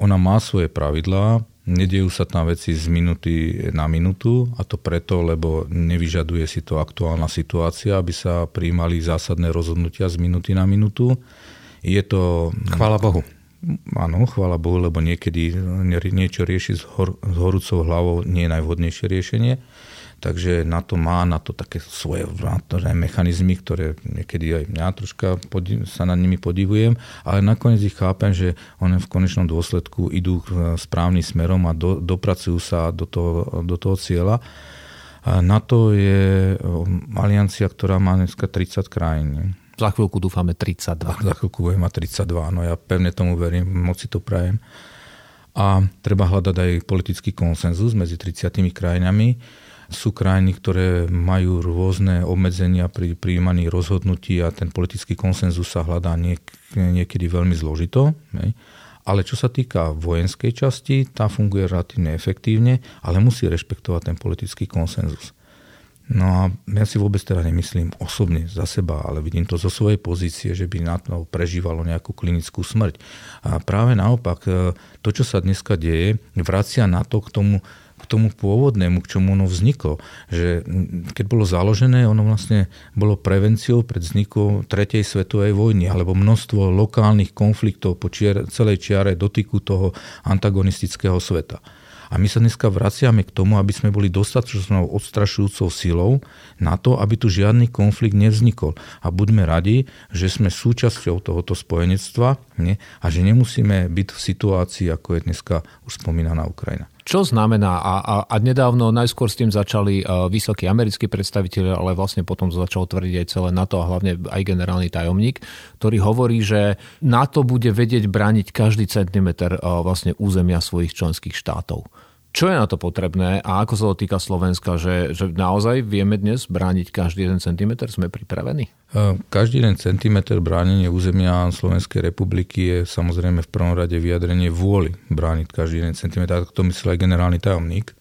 ona má svoje pravidlá, nedejú sa tam veci z minúty na minútu, a to preto, lebo nevyžaduje si to aktuálna situácia, aby sa prijímali zásadné rozhodnutia z minúty na minútu. Je to... Chvála Bohu. Áno, chvála Bohu, lebo niekedy niečo riešiť s hor- horúcou hlavou nie je najvhodnejšie riešenie. Takže na to má, na to také svoje mechanizmy, ktoré niekedy aj mňa troška podiv, sa nad nimi podivujem, ale nakoniec ich chápem, že oni v konečnom dôsledku idú správnym smerom a do, dopracujú sa do toho, do toho cieľa. A NATO je aliancia, ktorá má dneska tridsať krajín. Za chvíľku dúfame tridsaťdva. Za chvíľku bude mať tridsaťdva, no ja pevne tomu verím, moc si to prajem. A treba hľadať aj politický konsenzus medzi tridsiatimi krajinami. Sú krajiny, ktoré majú rôzne obmedzenia pri prijímaní rozhodnutí a ten politický konsenzus sa hľadá niek- niekedy veľmi zložito. Ne? Ale čo sa týka vojenskej časti, tá funguje relatívne efektívne, ale musí rešpektovať ten politický konsenzus. No a ja si vôbec teda nemyslím osobne za seba, ale vidím to zo svojej pozície, že by na to prežívalo nejakú klinickú smrť. A práve naopak, to, čo sa dneska deje, vracia na to k tomu, k tomu pôvodnému, k čomu ono vzniklo. Že keď bolo založené, ono vlastne bolo prevenciou pred vznikom tretej svetovej vojny alebo množstvo lokálnych konfliktov po čiare, celej čiare dotyku toho antagonistického sveta. A my sa dneska vraciame k tomu, aby sme boli dostatočnou odstrašujúcou silou na to, aby tu žiadny konflikt nevznikol. A buďme radi, že sme súčasťou tohoto spojenectva, nie? A že nemusíme byť v situácii, ako je dneska už spomínaná Ukrajina. Čo znamená, a, a, a nedávno najskôr s tým začali vysokí americkí predstavitelia, ale vlastne potom začal tvrdiť aj celé NATO a hlavne aj generálny tajomník, ktorý hovorí, že NATO bude vedieť brániť každý centimeter vlastne územia svojich členských štátov. Čo je na to potrebné a ako sa to týka Slovenska? Že, že naozaj vieme dnes brániť každý jeden centimetr? Sme pripravení? Každý jeden centimetr bránenie územia Slovenskej republiky je samozrejme v prvom rade vyjadrenie vôli brániť každý jeden centimetr. To myslel aj generálny tajomník.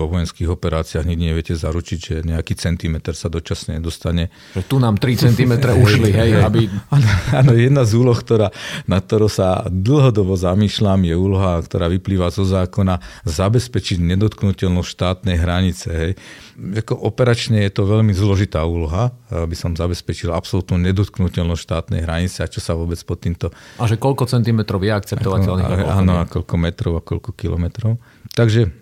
Vo vojenských operáciách nikdy neviete zaručiť, že nejaký centimetr sa dočasne nedostane. Že tu nám tri centimetre ušli. Hej, aby... Áno, jedna z úloh, ktorá, na ktorú sa dlhodobo zamýšľam, je úloha, ktorá vyplýva zo zákona, zabezpečiť nedotknuteľnosť štátnej hranice. Hej. Jako operačne je to veľmi zložitá úloha, aby som zabezpečil absolútnu nedotknuteľnosť štátnej hranice a čo sa vôbec pod týmto... A že koľko centimetrov je akceptovateľných? Áno, a koľko metrov a koľko kilometrov. Takže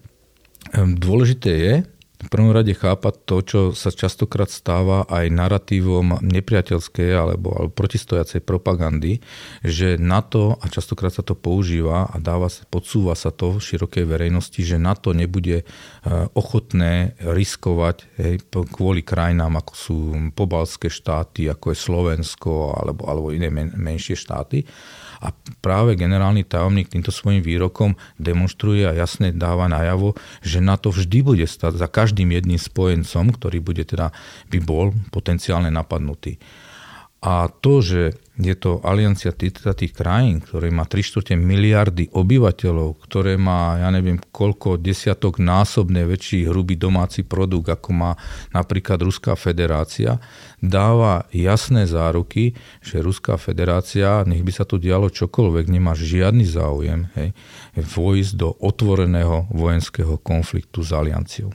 dôležité je v prvom rade chápať to, čo sa častokrát stáva aj naratívom nepriateľskej alebo, alebo protistojacej propagandy, že NATO, a častokrát sa to používa a dáva sa, podsúva sa to v širokej verejnosti, že NATO nebude ochotné riskovať, hej, kvôli krajinám, ako sú pobaltské štáty, ako je Slovensko alebo, alebo iné men, menšie štáty. A práve generálny tajomník týmto svojím výrokom demonstruje a jasne dáva najavo, že NATO vždy bude stať za každým jedným spojencom, ktorý bude teda, by bol potenciálne napadnutý. A to, že je to aliancia tých, tých krajín, ktoré má tri štvrte miliardy obyvateľov, ktoré má, ja neviem, koľko desiatok násobne väčší hrubý domáci produkt, ako má napríklad Ruská federácia, dáva jasné záruky, že Ruská federácia, nech by sa tu dialo čokoľvek, nemá žiadny záujem, hej, vojsť do otvoreného vojenského konfliktu s alianciou.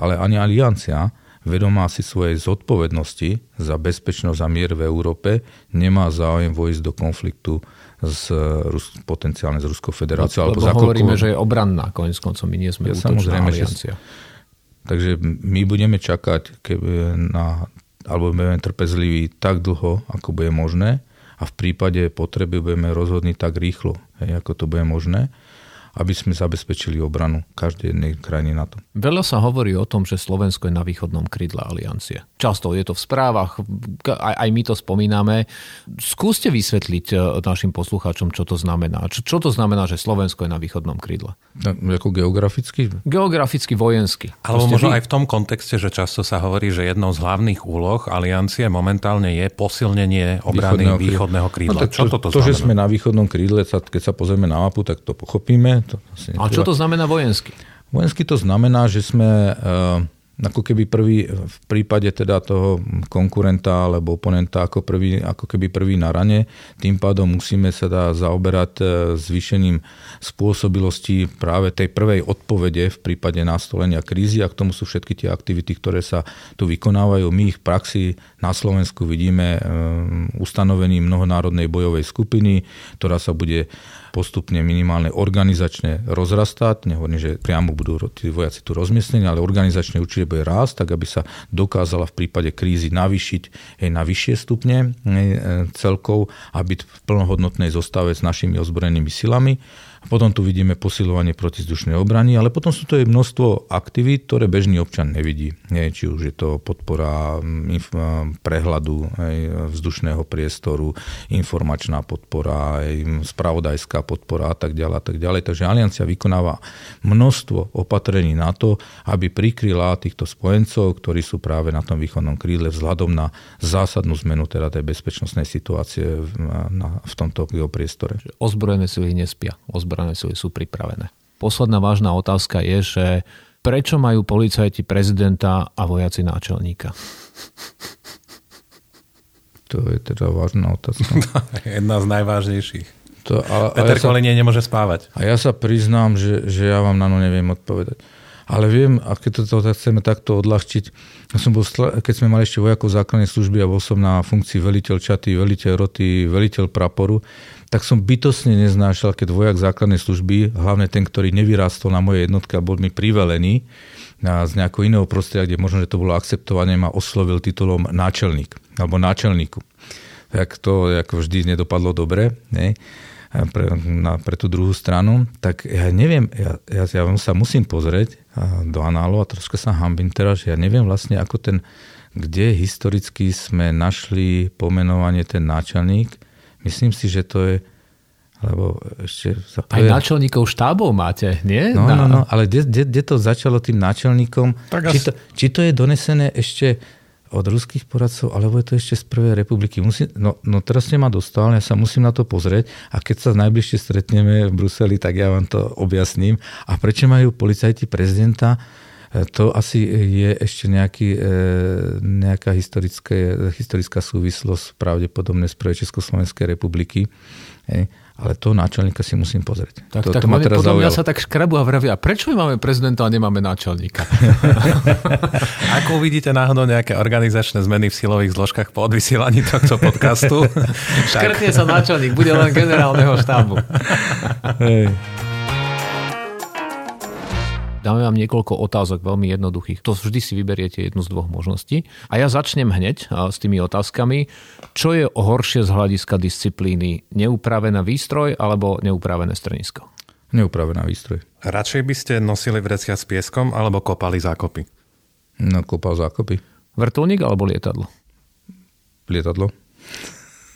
Ale ani aliancia, vedomá si svojej zodpovednosti za bezpečnosť a mier v Európe, nemá záujem vojsť do konfliktu s Rus- potenciálne s Ruskou federáciou. Lebo, lebo zakoľko... hovoríme, že je obranná, koniec koncov my nie sme ja, útočná aliancia. Že... Takže my budeme čakať, keby na, alebo budeme trpezliví tak dlho, ako bude možné, a v prípade potreby budeme rozhodniť tak rýchlo, hej, ako to bude možné, aby sme zabezpečili obranu každej jednej krajiny NATO. Veľa sa hovorí o tom, že Slovensko je na východnom krydle aliancie. Často je to v správach, aj, aj my to spomíname. Skúste vysvetliť našim poslucháčom, čo to znamená. Čo, čo to znamená, že Slovensko je na východnom krydle? Ako geograficky? Geograficky, vojensky. Alebo možno vy... aj v tom kontexte, že často sa hovorí, že jednou z hlavných úloh aliancie momentálne je posilnenie obrany východného, východného krídla. No, čo to, to, to znamená? Že sme na východnom krídle, keď sa pozrieme na mapu, tak to pochopíme. A čo to znamená vojensky? Vojensky to znamená, že sme ako keby prvý, v prípade teda toho konkurenta alebo oponenta, ako, prvý, ako keby prvý na rane. Tým pádom musíme sa dá zaoberať zvýšením spôsobilosti práve tej prvej odpovede v prípade nastolenia krízy, a k tomu sú všetky tie aktivity, ktoré sa tu vykonávajú. My ich v praxi na Slovensku vidíme ustanovením mnohonárodnej bojovej skupiny, ktorá sa bude postupne minimálne organizačne rozrastať. Nehovorím, že priamo budú tí vojaci tu rozmiestnení, ale organizačne určite bude rásť, tak aby sa dokázala v prípade krízy navýšiť aj na vyššie stupne celkov a byť v plnohodnotnej zostave s našimi ozbrojenými silami. Potom tu vidíme posilovanie protizdušnej obrany, ale potom sú to aj množstvo aktivít, ktoré bežný občan nevidí. Či už je to podpora prehľadu vzdušného priestoru, informačná podpora, spravodajská podpora a tak ďalej, a tak ďalej. Takže aliancia vykonáva množstvo opatrení na to, aby prikryla týchto spojencov, ktorí sú práve na tom východnom krídle vzhľadom na zásadnú zmenu teda tej bezpečnostnej situácie v tomto priestore. Ozbrojené sily nespia. Ozbrojené sily sú pripravené. Posledná vážna otázka je, že prečo majú policajti prezidenta a vojaci náčelníka? To je teda vážna otázka. Jedna z najvážnejších. To, a, Peter Kolínie nemôže spávať. A ja sa priznám, že, že ja vám na no neviem odpovedať. Ale viem, a keď to chceme takto odľahčiť, ja som bol, keď sme mali ešte vojakov základnej služby a bol som na funkcii veliteľ čaty, veliteľ roty, veliteľ praporu, tak som bytostne neznášal, keď vojak základnej služby, hlavne ten, ktorý nevyrástol na mojej jednotke, bol mi privelený z nejakého iného prostredia, kde možno, že to bolo akceptovanie, ma oslovil titulom náčelník, alebo náčelníku. Tak to ako vždy nedopadlo dobre, ne? Pre, na, pre tú druhú stranu, tak ja neviem, ja, ja, ja sa musím pozrieť do análov a troška sa hambím teraz, že ja neviem vlastne, ako ten, kde historicky sme našli pomenovanie ten náčelník. Myslím si, že to je Lebo ešte sa prvé... Aj náčelníkov štábov máte, nie? No, no, no, ale kde to začalo tým náčelníkom? Či, as... to, či to je donesené ešte od ruských poradcov, alebo je to ešte z Prvej republiky. Musím, no, no teraz ste ma dostal, ja sa musím na to pozrieť a keď sa najbližšie stretneme v Bruseli, tak ja vám to objasním. A prečo majú policajti prezidenta? To asi je ešte nejaký, nejaká historická súvislosť pravdepodobne z Prvej Československej republiky. Hej. Ale toho náčelníka si musím pozrieť. Tak, to, tak to máme, podľa mňa sa tak škrabu a vraví, a prečo my máme prezidenta a nemáme náčelníka? Ako uvidíte náhodou nejaké organizačné zmeny v silových zložkách po odvysielaní tohto podcastu? Škrtne sa náčelník, bude len generálneho štábu. Hej. Dáme vám niekoľko otázok, veľmi jednoduchých. To vždy si vyberiete jednu z dvoch možností. A ja začnem hneď s tými otázkami. Čo je horšie z hľadiska disciplíny? Neupravená výstroj alebo neupravené strnisko? Neupravená výstroj. Radšej by ste nosili vrecia s pieskom alebo kopali zákopy? No, kopal zákopy. Vrtuľník alebo lietadlo? Lietadlo.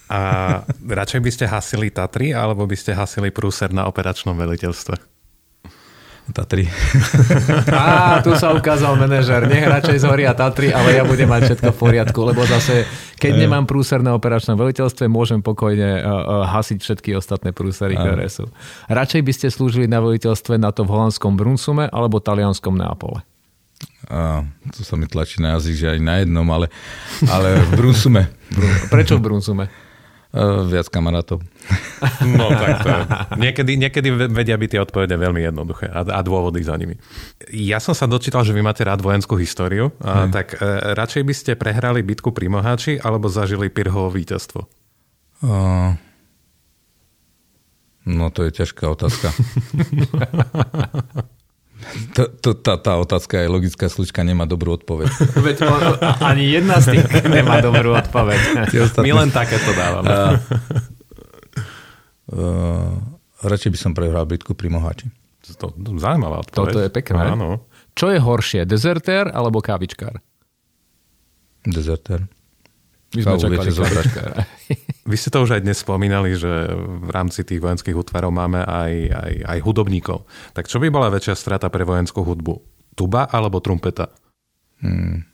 A radšej by ste hasili Tatry alebo by ste hasili Prúser na operačnom veliteľstve? Tatry. Á, tu sa ukázal manažer. Nech radšej zhoria Tatry, ale ja budem mať všetko v poriadku, lebo zase, keď aj nemám prúser na operačnom veliteľstve, môžem pokojne uh, uh, hasiť všetky ostatné prúsery, ktoré sú. Radšej by ste slúžili na veliteľstve NATO v holandskom Brunsume alebo talianskom Neapole? Á, to sa mi tlačí na jazyk, že aj na jednom, ale, ale v Brunsume. Prečo v Brunsume? Uh, viac kamarátov. No tak to je. Niekedy, niekedy vedia byť tie odpovede veľmi jednoduché a, a dôvody za nimi. Ja som sa dočítal, že vy máte rád vojenskú históriu, a, tak uh, radšej by ste prehrali bitku pri Moháči alebo zažili Pyrrhovo víťazstvo? Uh, no to je ťažká otázka. To, to, tá, tá otázka je logická, slučka nemá dobrú odpoveď. Veď ani jedna z tých nemá dobrú odpoveď. Ostatné... My len takéto dávame. Uh, uh, radšej by som prehral bitku pri Moháči. To, to zaujímavá odpoveď. Toto je pekné. Áno. Čo je horšie, dezertér alebo kávičkár? Dezertér. Vy sme čakali kávičkára. Vy ste to už aj dnes spomínali, že v rámci tých vojenských útvarov máme aj, aj, aj hudobníkov. Tak čo by bola väčšia strata pre vojenskú hudbu? Tuba alebo trumpeta? Hmm.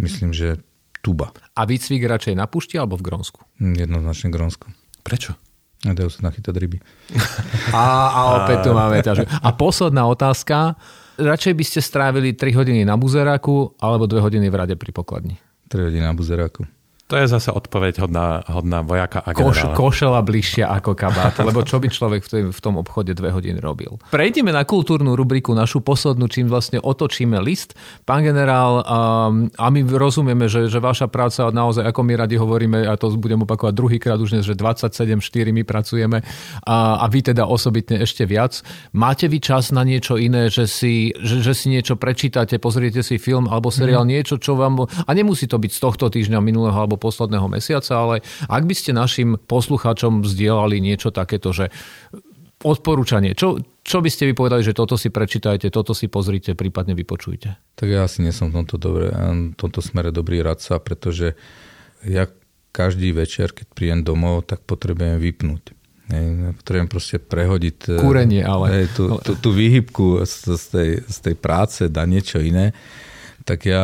Myslím, že tuba. A výcvik radšej na púšti alebo v Grónsku? Jednoznačne Grónsko. Prečo? A dajú sa nachytať ryby. a, a opäť tu máme ťažko. A posledná otázka. Radšej by ste strávili tri hodiny na buzeráku alebo dve hodiny v rade pri pokladni? tri hodiny na buzeráku. To je zase odpoveď hodná, hodná vojaka a generála. Koš, košela bližšia ako kabát, lebo čo by človek v tom obchode dve hodiny robil. Prejdeme na kultúrnu rubriku, našu poslednú, čím vlastne otočíme list. Pán generál, a my rozumieme, že, že vaša práca naozaj, ako my radi hovoríme, a to budem opakovať druhýkrát už dnes, že dvadsaťsedem štyri my pracujeme a, a vy teda osobitne ešte viac. Máte vy čas na niečo iné, že si, že, že si niečo prečítate, pozriete si film alebo seriál, mm. niečo, čo vám... A nemusí to byť z tohto týždňa, minulého alebo posledného mesiaca, ale ak by ste našim poslucháčom zdieľali niečo takéto, že odporúčanie, čo, čo by ste vy povedali, že toto si prečítajte, toto si pozrite, prípadne vypočujte? Tak ja asi nie som v tomto, dobre, v tomto smere dobrý radca, pretože ja každý večer, keď príjem domov, tak potrebujem vypnúť. Ja potrebujem proste prehodiť kúrenie, ale... Hej, tú, tú, tú výhybku z, z, tej, z tej práce, dá niečo iné. Tak ja,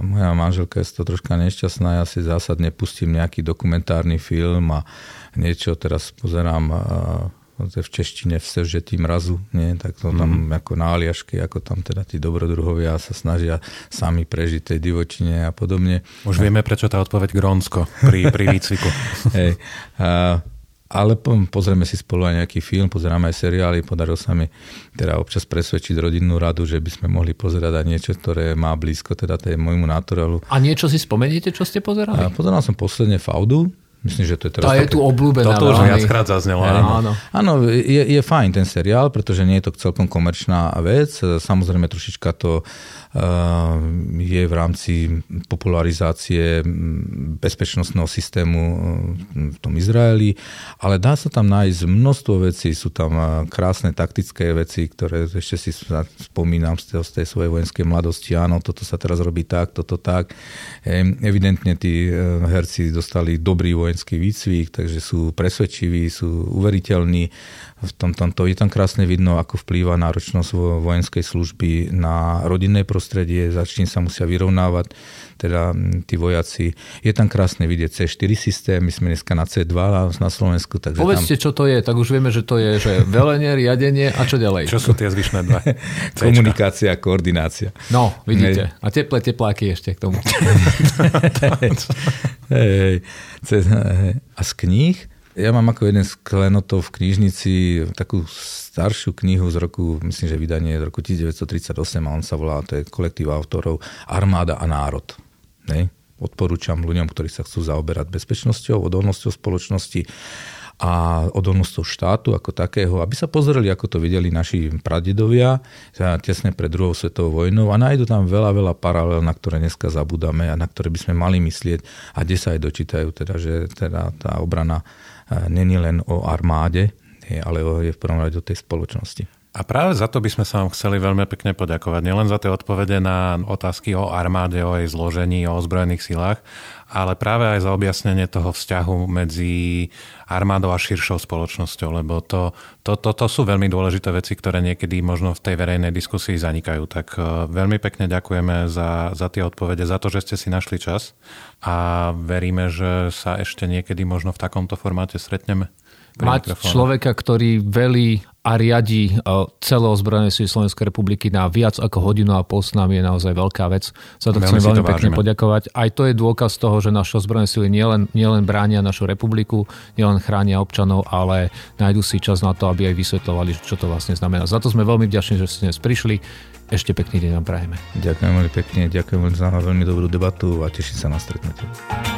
moja manželka je to troška nešťastná, ja si zásadne pustím nejaký dokumentárny film a niečo teraz pozerám v češtine Vsevžetím razu, nie? Tak to tam mm-hmm. ako na Aliaške, ako tam teda tí dobrodruhovia sa snažia sami prežiť tej divočine a podobne. Už vieme, prečo tá odpoveď Grónsko pri, pri výcviku. Hej. A, ale pozrieme si spolu aj nejaký film, pozeráme aj seriály, podarilo sa mi teda občas presvedčiť rodinnú radu, že by sme mohli pozerať aj niečo, ktoré má blízko teda tej môjmu naturálu. A niečo si spomeniete, čo ste pozerali? A pozeral som posledne Faudu. Myslím, že to je teraz... Tá je tu obľúbená. Toto už viackrát zaznelo. Áno, áno je, je fajn ten seriál, pretože nie je to celkom komerčná vec. Samozrejme, trošička to uh, je v rámci popularizácie bezpečnostného systému v tom Izraeli, ale dá sa tam nájsť množstvo vecí. Sú tam krásne taktické veci, ktoré ešte si spomínam z tej, z tej svojej vojenskej mladosti. Áno, toto sa teraz robí tak, toto tak. Evidentne tí herci dostali dobrý vojenský vojenský výcvik, takže sú presvedčiví, sú uveriteľní. V tom, tomto je tam krásne vidno, ako vplýva náročnosť vojenskej služby na rodinné prostredie, za čím sa musia vyrovnávať teda tí vojaci. Je tam krásne vidieť cé štyri systém, my sme dneska na cé dva na Slovensku. Takže povedzte, tam... čo to je, tak už vieme, že to je že velenie, riadenie a čo ďalej. Čo sú tie zvyšné dva? Komunikácia a koordinácia. No, vidíte. A teplé tepláky ešte k tomu. Hej, hej. A z kníh? Ja mám ako jeden z klenotov v knižnici takú staršiu knihu z roku, myslím, že vydanie je z roku devätnásť tridsaťosem a on sa volá, to je kolektív autorov Armáda a národ. Hej. Odporúčam ľuďom, ktorí sa chcú zaoberať bezpečnosťou, odolnosťou spoločnosti a odolnosťou štátu ako takého, aby sa pozreli, ako to videli naši pradedovia tesne pred druhou svetovou vojnou a nájdu tam veľa, veľa paralel, na ktoré dneska zabudáme a na ktoré by sme mali myslieť a kde sa aj dočítajú, teda, že teda tá obrana není len o armáde, ale je v prvom rade o tej spoločnosti. A práve za to by sme sa vám chceli veľmi pekne poďakovať. Nielen za tie odpovede na otázky o armáde, o jej zložení, o ozbrojených silách, ale práve aj za objasnenie toho vzťahu medzi armádou a širšou spoločnosťou, lebo to, to, to, to sú veľmi dôležité veci, ktoré niekedy možno v tej verejnej diskusii zanikajú. Tak veľmi pekne ďakujeme za, za tie odpovede, za to, že ste si našli čas a veríme, že sa ešte niekedy možno v takomto formáte stretneme. Mať človeka, ktorý velí a riadi celé ozbrojené síly Slovenskej republiky na viac ako hodinu a pol s nami je naozaj veľká vec. Za to chcem veľmi pekne poďakovať. Aj to je dôkaz toho, že naše ozbrojené síly nielen, nielen bránia našu republiku, nielen chránia občanov, ale nájdu si čas na to, aby aj vysvetľovali, čo to vlastne znamená. Za to sme veľmi vďační, že ste dnes prišli. Ešte pekný deň vám prajeme. Ďakujem veľmi pekne, ďakujem za veľmi dobrú debatu a teším sa na stretnutie.